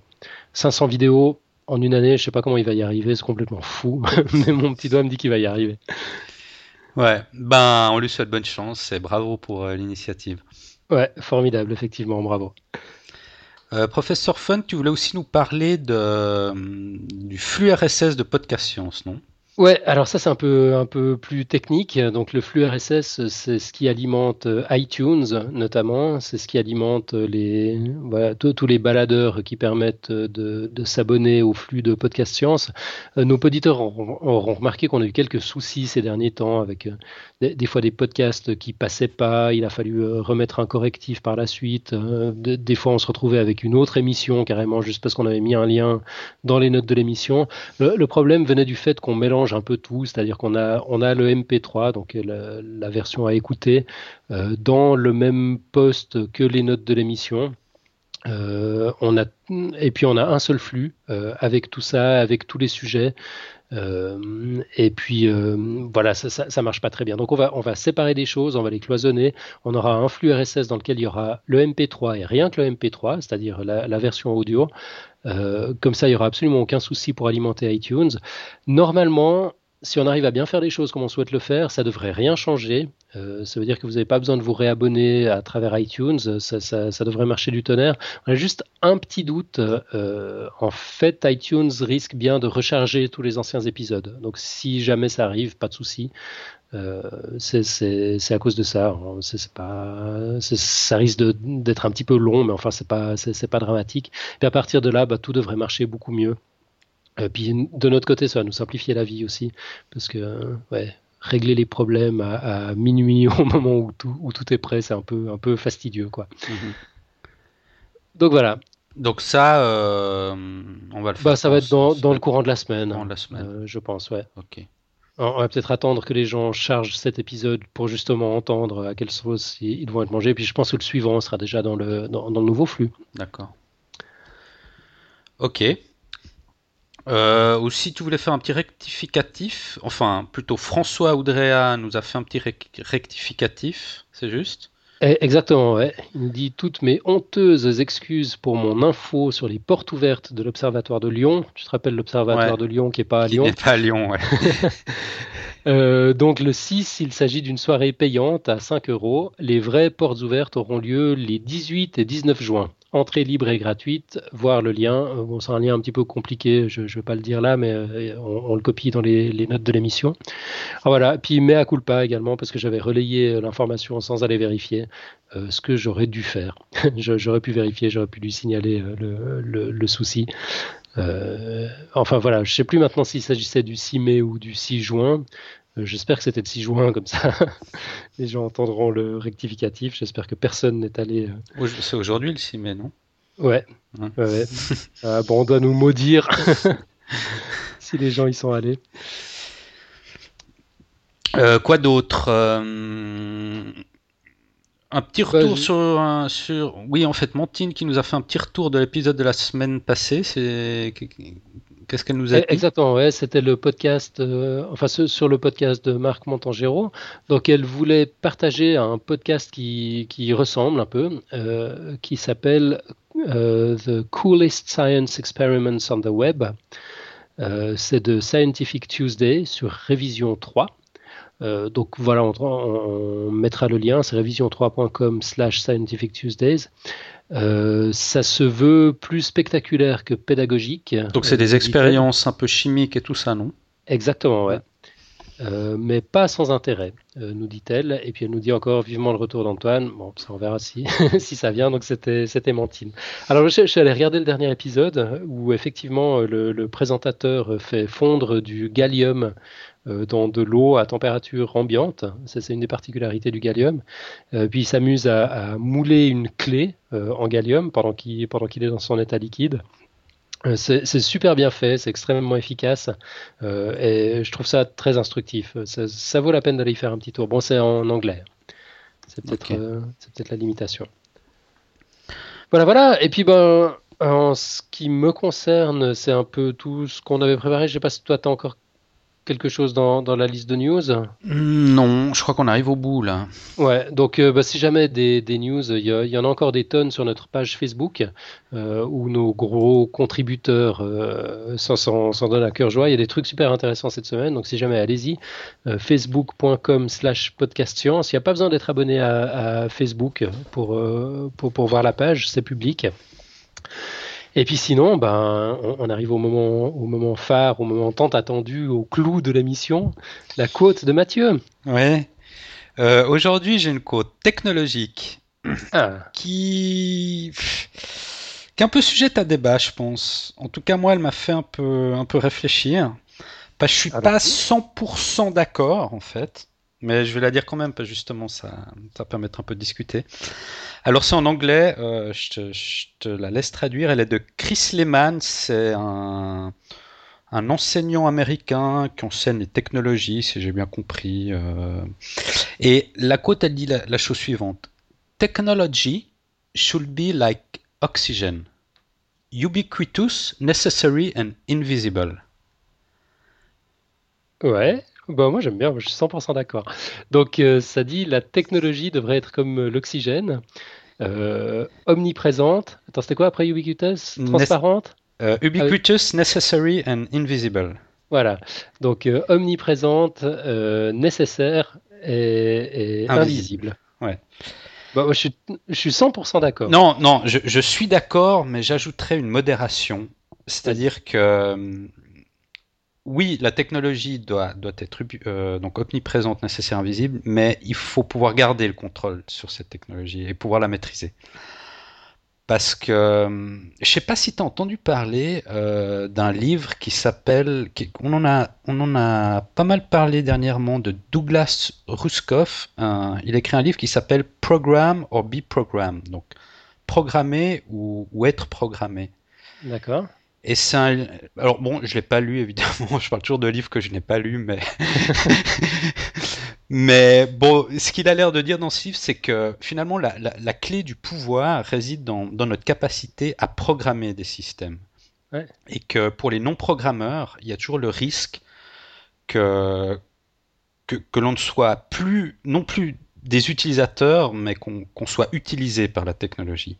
cinq cents vidéos en une année, je sais pas comment il va y arriver, c'est complètement fou, mais mon petit doigt me dit qu'il va y arriver. Ouais, ben on lui souhaite bonne chance et bravo pour euh, l'initiative. Ouais, formidable, effectivement, bravo. Euh, Professeur Fun, tu voulais aussi nous parler de, euh, du flux R S S de Podcast Science, non ? Ouais, alors ça c'est un peu un peu plus technique. Donc le flux R S S, c'est ce qui alimente iTunes notamment, c'est ce qui alimente les voilà, tous les baladeurs qui permettent de, de s'abonner au flux de Podcast Science. Nos auditeurs auront remarqué qu'on a eu quelques soucis ces derniers temps avec des, des fois des podcasts qui passaient pas, il a fallu remettre un correctif par la suite. Des fois on se retrouvait avec une autre émission carrément juste parce qu'on avait mis un lien dans les notes de l'émission. Le, le problème venait du fait qu'on mélange un peu tout, c'est-à-dire qu'on a, on a le M P trois, donc la, la version à écouter, euh, dans le même poste que les notes de l'émission. Euh, on a, et puis on a un seul flux euh, avec tout ça, avec tous les sujets. Euh, et puis euh, voilà, ça, ça, ça marche pas très bien. Donc on va, on va séparer des choses, on va les cloisonner. On aura un flux R S S dans lequel il y aura le M P trois et rien que le M P trois, c'est-à-dire la, la version audio. Euh, comme ça, il n'y aura absolument aucun souci pour alimenter iTunes. Normalement, si on arrive à bien faire les choses comme on souhaite le faire, ça ne devrait rien changer. Euh, ça veut dire que vous n'avez pas besoin de vous réabonner à travers iTunes. Ça, ça, ça devrait marcher du tonnerre. On a juste un petit doute. Euh, en fait, iTunes risque bien de recharger tous les anciens épisodes. Donc, si jamais ça arrive, pas de souci. Euh, c'est, c'est, c'est à cause de ça. C'est, c'est pas, c'est, ça risque de, d'être un petit peu long, mais enfin, c'est pas, c'est, c'est pas dramatique. Et à partir de là, bah, tout devrait marcher beaucoup mieux. Et puis de notre côté, ça va nous simplifier la vie aussi, parce que ouais, régler les problèmes à, à minuit au moment où tout, où tout est prêt, c'est un peu, un peu fastidieux, quoi. Mmh. Donc voilà. Donc ça, euh, on va le faire. Bah, ça va être dans, dans le courant de la semaine, dans la semaine. Euh, je pense, ouais. Ok. On va peut-être attendre que les gens chargent cet épisode pour justement entendre à quelle sauce ils vont être mangés. Puis je pense que le suivant sera déjà dans le, dans, dans le nouveau flux. D'accord. Ok. Euh, aussi, tu voulais faire un petit rectificatif. Enfin, plutôt François Oudréa nous a fait un petit rec- rectificatif, c'est juste ? Exactement, ouais. Il nous dit « Toutes mes honteuses excuses pour mon info sur les portes ouvertes de l'Observatoire de Lyon. » Tu te rappelles l'Observatoire ouais, de Lyon qui n'est pas à Lyon ? Qui n'est pas à Lyon, ouais. euh, donc le six, il s'agit d'une soirée payante à cinq euros. Les vraies portes ouvertes auront lieu les dix-huit et dix-neuf juin. Entrée libre et gratuite, voir le lien. Bon, c'est un lien un petit peu compliqué, je ne vais pas le dire là, mais on, on le copie dans les, les notes de l'émission. Ah, voilà. Puis mea culpa également, parce que j'avais relayé l'information sans aller vérifier euh, ce que j'aurais dû faire. je, j'aurais pu vérifier, j'aurais pu lui signaler le, le, le souci. Euh, enfin voilà, je ne sais plus maintenant s'il s'agissait du six mai ou du six juin. Euh, j'espère que c'était le six juin, comme ça les gens entendront le rectificatif. J'espère que personne n'est allé... Euh... C'est aujourd'hui le six mai, non ? Ouais. Hein ouais. euh, bon, on doit nous maudire si les gens y sont allés. Euh, quoi d'autre ? euh... Un petit retour ouais, je... sur, un, sur... Oui, en fait, Montine qui nous a fait un petit retour de l'épisode de la semaine passée. C'est... Qu'est-ce qu'elle nous a dit ? Exactement, ouais, c'était le podcast, euh, enfin sur le podcast de Marc Montangéro. Donc elle voulait partager un podcast qui, qui ressemble un peu, euh, qui s'appelle euh, The Coolest Science Experiments on the Web. Euh, c'est de Scientific Tuesday sur Révision trois. Euh, donc voilà, on, on mettra le lien, c'est révision trois point com slash scientific tuesdays. Euh, ça se veut plus spectaculaire que pédagogique. Donc c'est euh, des expériences un peu chimiques et tout ça, non? Exactement, ouais. Euh, mais pas sans intérêt, euh, nous dit-elle. Et puis elle nous dit encore vivement le retour d'Antoine. Bon, ça on verra si, si ça vient. Donc c'était, c'était Mantine. Alors je, je suis allé regarder le dernier épisode où effectivement le, le présentateur fait fondre du gallium euh, dans de l'eau à température ambiante. Ça, c'est une des particularités du gallium. Euh, puis il s'amuse à, à mouler une clé euh, en gallium pendant qu'il, pendant qu'il est dans son état liquide. C'est, c'est super bien fait, c'est extrêmement efficace euh, et je trouve ça très instructif. Ça, ça vaut la peine d'aller y faire un petit tour. Bon, c'est en anglais, c'est peut-être, okay. euh, c'est peut-être la limitation. Voilà, voilà. Et puis, ben, en ce qui me concerne, c'est un peu tout ce qu'on avait préparé. Je ne sais pas si toi, tu as encore quelque chose dans, dans la liste de news? Non, je crois qu'on arrive au bout là. Ouais, donc euh, bah, si jamais des, des news, il y, y en a encore des tonnes sur notre page Facebook euh, où nos gros contributeurs euh, s'en, s'en, s'en donnent à cœur joie. Il y a des trucs super intéressants cette semaine, donc si jamais, allez-y. Euh, facebook point com slash podcast science. Il n'y a pas besoin d'être abonné à, à Facebook pour, euh, pour, pour voir la page, c'est public. Et puis sinon, ben, on, on arrive au moment, au moment phare, au moment tant attendu, au clou de l'émission, la quote de Mathieu. Ouais. Euh, aujourd'hui, j'ai une quote technologique ah. qui... qui est un peu sujette à débat, je pense. En tout cas, moi, elle m'a fait un peu, un peu réfléchir. Parce que je suis ah, pas cent pour cent d'accord, en fait. Mais je vais la dire quand même, parce que justement, ça, ça permettra un peu de discuter. Alors, c'est en anglais, euh, je, te, je te la laisse traduire. Elle est de Chris Lehman, c'est un, un enseignant américain qui enseigne les technologies, si j'ai bien compris. Euh. Et la quote, elle dit la, la chose suivante. « Technology should be like oxygen, ubiquitous, necessary and invisible. » Ouais. Bah, moi j'aime bien, je suis cent pour cent d'accord. Donc euh, ça dit, la technologie devrait être comme l'oxygène, euh, omniprésente. Attends, c'était quoi après ubiquitous? Transparente? Ness- uh, Ubiquitous, ah, necessary and invisible. Voilà, donc euh, omniprésente, euh, nécessaire et, et invisible. invisible. Ouais. Bah, moi, je, suis, je suis cent pour cent d'accord. Non, non, je, je suis d'accord, mais j'ajouterais une modération. C'est-à-dire que... Oui, la technologie doit, doit être euh, donc omniprésente, nécessaire, invisible, mais il faut pouvoir garder le contrôle sur cette technologie et pouvoir la maîtriser. Parce que, euh, je sais pas si tu as entendu parler euh, d'un livre qui s'appelle... Qui, on, en a, on en a pas mal parlé dernièrement, de Douglas Rushkoff. Un, il écrit un livre qui s'appelle « Program or be programmed », donc « Programmer ou, ou être programmé ». D'accord. Et c'est un... Alors bon, je l'ai pas lu évidemment, je parle toujours de livres que je n'ai pas lus, mais... mais bon, ce qu'il a l'air de dire dans ce livre, c'est que finalement la, la, la clé du pouvoir réside dans, dans notre capacité à programmer des systèmes. Ouais. Et que pour les non-programmeurs, il y a toujours le risque que, que, que l'on ne soit plus, non plus des utilisateurs, mais qu'on, qu'on soit utilisé par la technologie.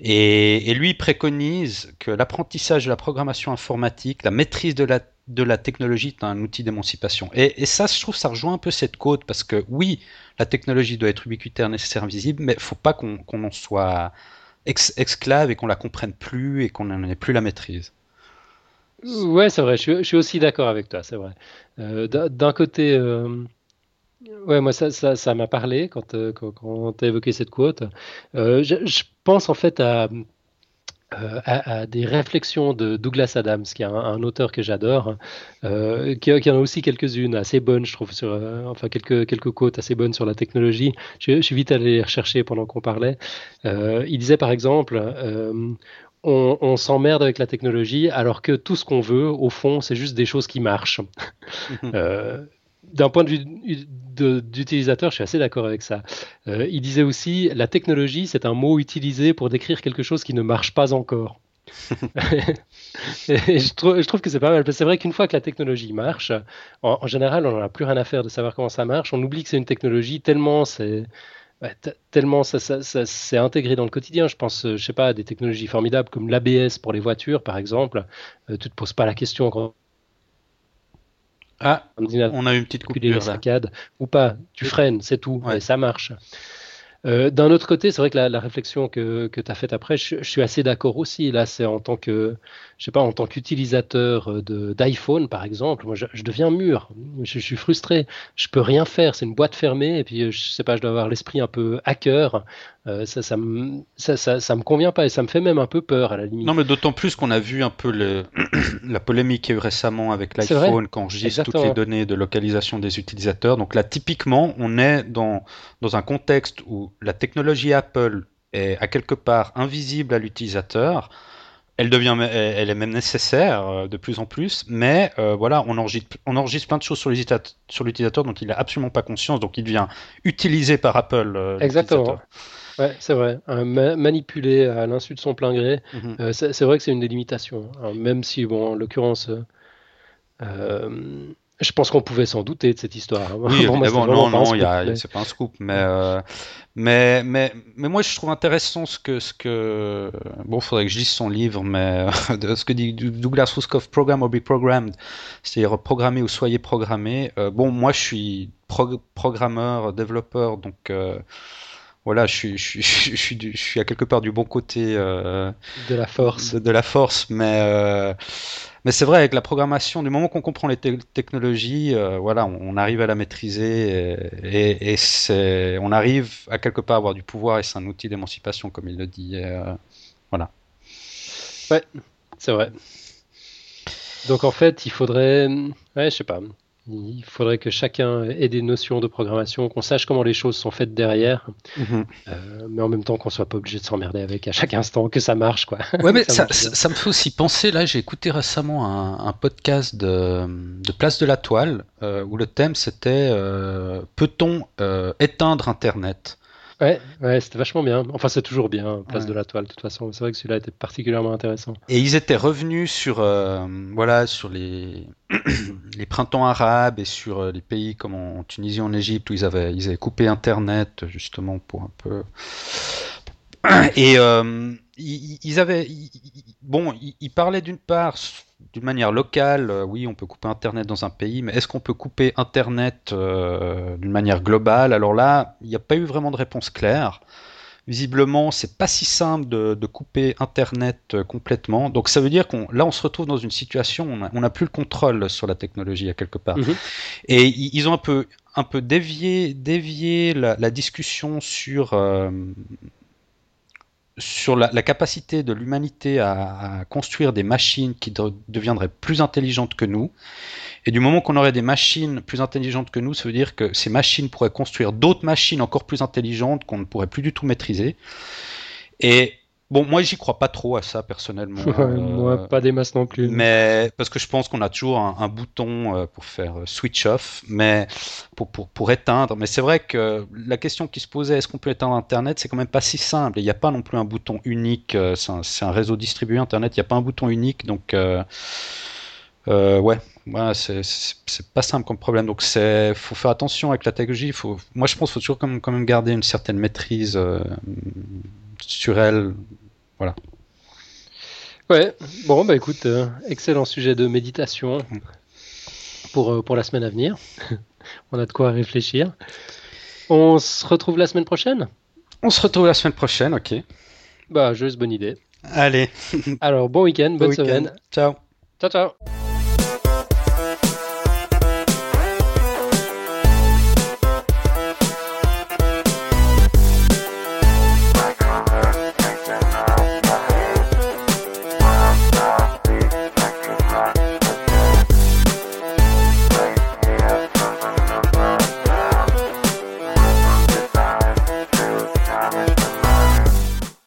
Et, et lui préconise que l'apprentissage de la programmation informatique, la maîtrise de la, de la technologie est un outil d'émancipation. Et, et ça, je trouve, ça rejoint un peu cette côte, parce que oui, la technologie doit être ubiquitaire, nécessaire, invisible, mais il ne faut pas qu'on, qu'on en soit ex- esclave et qu'on ne la comprenne plus et qu'on n'en ait plus la maîtrise. Ouais, c'est vrai, je suis, je suis aussi d'accord avec toi, c'est vrai. Euh, d'un côté... Euh... Ouais, moi ça, ça, ça m'a parlé quand, quand, quand tu as évoqué cette quote. Euh, je, je pense en fait à, à, à des réflexions de Douglas Adams, qui est un, un auteur que j'adore, euh, qui, qui en a aussi quelques-unes assez bonnes, je trouve, sur, euh, enfin quelques, quelques quotes assez bonnes sur la technologie. Je, je suis vite allé les rechercher pendant qu'on parlait. Euh, il disait par exemple... Euh, On, on s'emmerde avec la technologie, alors que tout ce qu'on veut, au fond, c'est juste des choses qui marchent. euh, D'un point de vue d'utilisateur, je suis assez d'accord avec ça. Euh, il disait aussi, la technologie, c'est un mot utilisé pour décrire quelque chose qui ne marche pas encore. Et je, trouve, je trouve que c'est pas mal, parce que c'est vrai qu'une fois que la technologie marche, en, en général, on n'en a plus rien à faire de savoir comment ça marche. On oublie que c'est une technologie tellement c'est... Bah, t- tellement ça, ça, ça c'est intégré dans le quotidien. Je pense, je sais pas, à des technologies formidables comme l'A B S pour les voitures, par exemple. Euh, tu te poses pas la question quand Ah, on a une petite coupure là. Ou pas, tu freines, c'est tout, ouais. Mais ça marche. Euh, d'un autre côté, c'est vrai que la, la réflexion que, que tu as faite après, je, je suis assez d'accord aussi. Là, c'est en tant que, je sais pas, en tant qu'utilisateur de, d'iPhone, par exemple, moi, je, je deviens mûr, je, je suis frustré, je peux rien faire, c'est une boîte fermée, et puis je sais pas, je dois avoir l'esprit un peu hacker. Euh, ça, ça me, ça, ça, ça me convient pas et ça me fait même un peu peur à la limite. Non, mais d'autant plus qu'on a vu un peu le, la polémique qu'il y a eu récemment avec l'iPhone qui enregistre toutes les données de localisation des utilisateurs. Donc là, typiquement, on est dans, dans un contexte où la technologie Apple est à quelque part invisible à l'utilisateur. Elle devient, elle est même nécessaire de plus en plus, mais euh, voilà, on enregistre, on enregistre plein de choses sur l'utilisateur, sur l'utilisateur dont il n'a absolument pas conscience, donc il devient utilisé par Apple. Euh, Exactement. Ouais, c'est vrai. Euh, ma- manipuler à l'insu de son plein gré, mm-hmm. euh, c'est, c'est vrai que c'est une des limitations. Hein, même si, bon, en l'occurrence, euh, euh, je pense qu'on pouvait s'en douter de cette histoire. Oui, bon, évidemment, non, non, scoop, y a, mais... c'est pas un scoop. Mais, euh, mais, mais, mais moi, je trouve intéressant ce que... Ce que... Bon, il faudrait que je lise son livre, mais ce que dit Douglas Rushkoff, « Program or be programmed », c'est-à-dire « Programmer ou soyez programmé euh, ». Bon, moi, je suis prog- programmeur, développeur, donc... Euh, Voilà, je suis, je, suis, je, suis, je suis à quelque part du bon côté euh, de la force, de, de la force, mais euh, mais c'est vrai avec la programmation, du moment qu'on comprend les te- technologies, euh, voilà, on, on arrive à la maîtriser et, et, et c'est, on arrive à quelque part à avoir du pouvoir et c'est un outil d'émancipation comme il le dit, euh, voilà. Ouais, c'est vrai. Donc en fait, il faudrait, ouais, je sais pas. Il faudrait que chacun ait des notions de programmation, qu'on sache comment les choses sont faites derrière, mmh. euh, mais en même temps qu'on soit pas obligé de s'emmerder avec à chaque instant, que ça marche, quoi. Ouais, mais ça, ça, ça me fait aussi penser, là, j'ai écouté récemment un, un podcast de, de Place de la Toile, euh, où le thème c'était euh, « Peut-on euh, éteindre Internet ?» Ouais, ouais, c'était vachement bien. Enfin, c'est toujours bien, Place ouais. de la Toile, de toute façon. C'est vrai que celui-là était particulièrement intéressant. Et ils étaient revenus sur, euh, voilà, sur les, les printemps arabes et sur euh, les pays comme en Tunisie, en Égypte, où ils avaient, ils avaient coupé Internet, justement, pour un peu... Et euh, ils, ils avaient... Ils, bon, ils, ils parlaient d'une part... d'une manière locale, euh, oui, on peut couper Internet dans un pays, mais est-ce qu'on peut couper Internet euh, d'une manière globale ? Alors là, il n'y a pas eu vraiment de réponse claire. Visiblement, c'est pas si simple de, de couper Internet euh, complètement. Donc ça veut dire qu'on, là, on se retrouve dans une situation où on n'a plus le contrôle sur la technologie à quelque part. Mmh. Et y, ils ont un peu, un peu dévié, dévié la, la discussion sur... Euh, sur la, la capacité de l'humanité à, à construire des machines qui de, deviendraient plus intelligentes que nous. Et du moment qu'on aurait des machines plus intelligentes que nous, ça veut dire que ces machines pourraient construire d'autres machines encore plus intelligentes qu'on ne pourrait plus du tout maîtriser. Et bon, moi, j'y crois pas trop à ça, personnellement. Ouais, euh, moi, pas des masses non plus. Mais parce que je pense qu'on a toujours un, un bouton euh, pour faire switch off, mais pour, pour, pour éteindre. Mais c'est vrai que la question qui se posait, est-ce qu'on peut éteindre Internet, c'est quand même pas si simple. Il n'y a pas non plus un bouton unique. Euh, c'est, un, c'est un réseau distribué, Internet. Il n'y a pas un bouton unique. Donc, euh, euh, ouais, ouais c'est, c'est, c'est pas simple comme problème. Donc, il faut faire attention avec la technologie. Faut, moi, je pense qu'il faut toujours quand même, quand même garder une certaine maîtrise. Euh, sur elle, voilà. Ouais, bon, bah écoute, euh, excellent sujet de méditation pour, euh, pour la semaine à venir. On a de quoi réfléchir. On se retrouve la semaine prochaine ? On se retrouve la semaine prochaine, ok. Bah, juste bonne idée. Allez. Alors, bon week-end, bonne bon semaine. Week-end. Ciao. Ciao, ciao.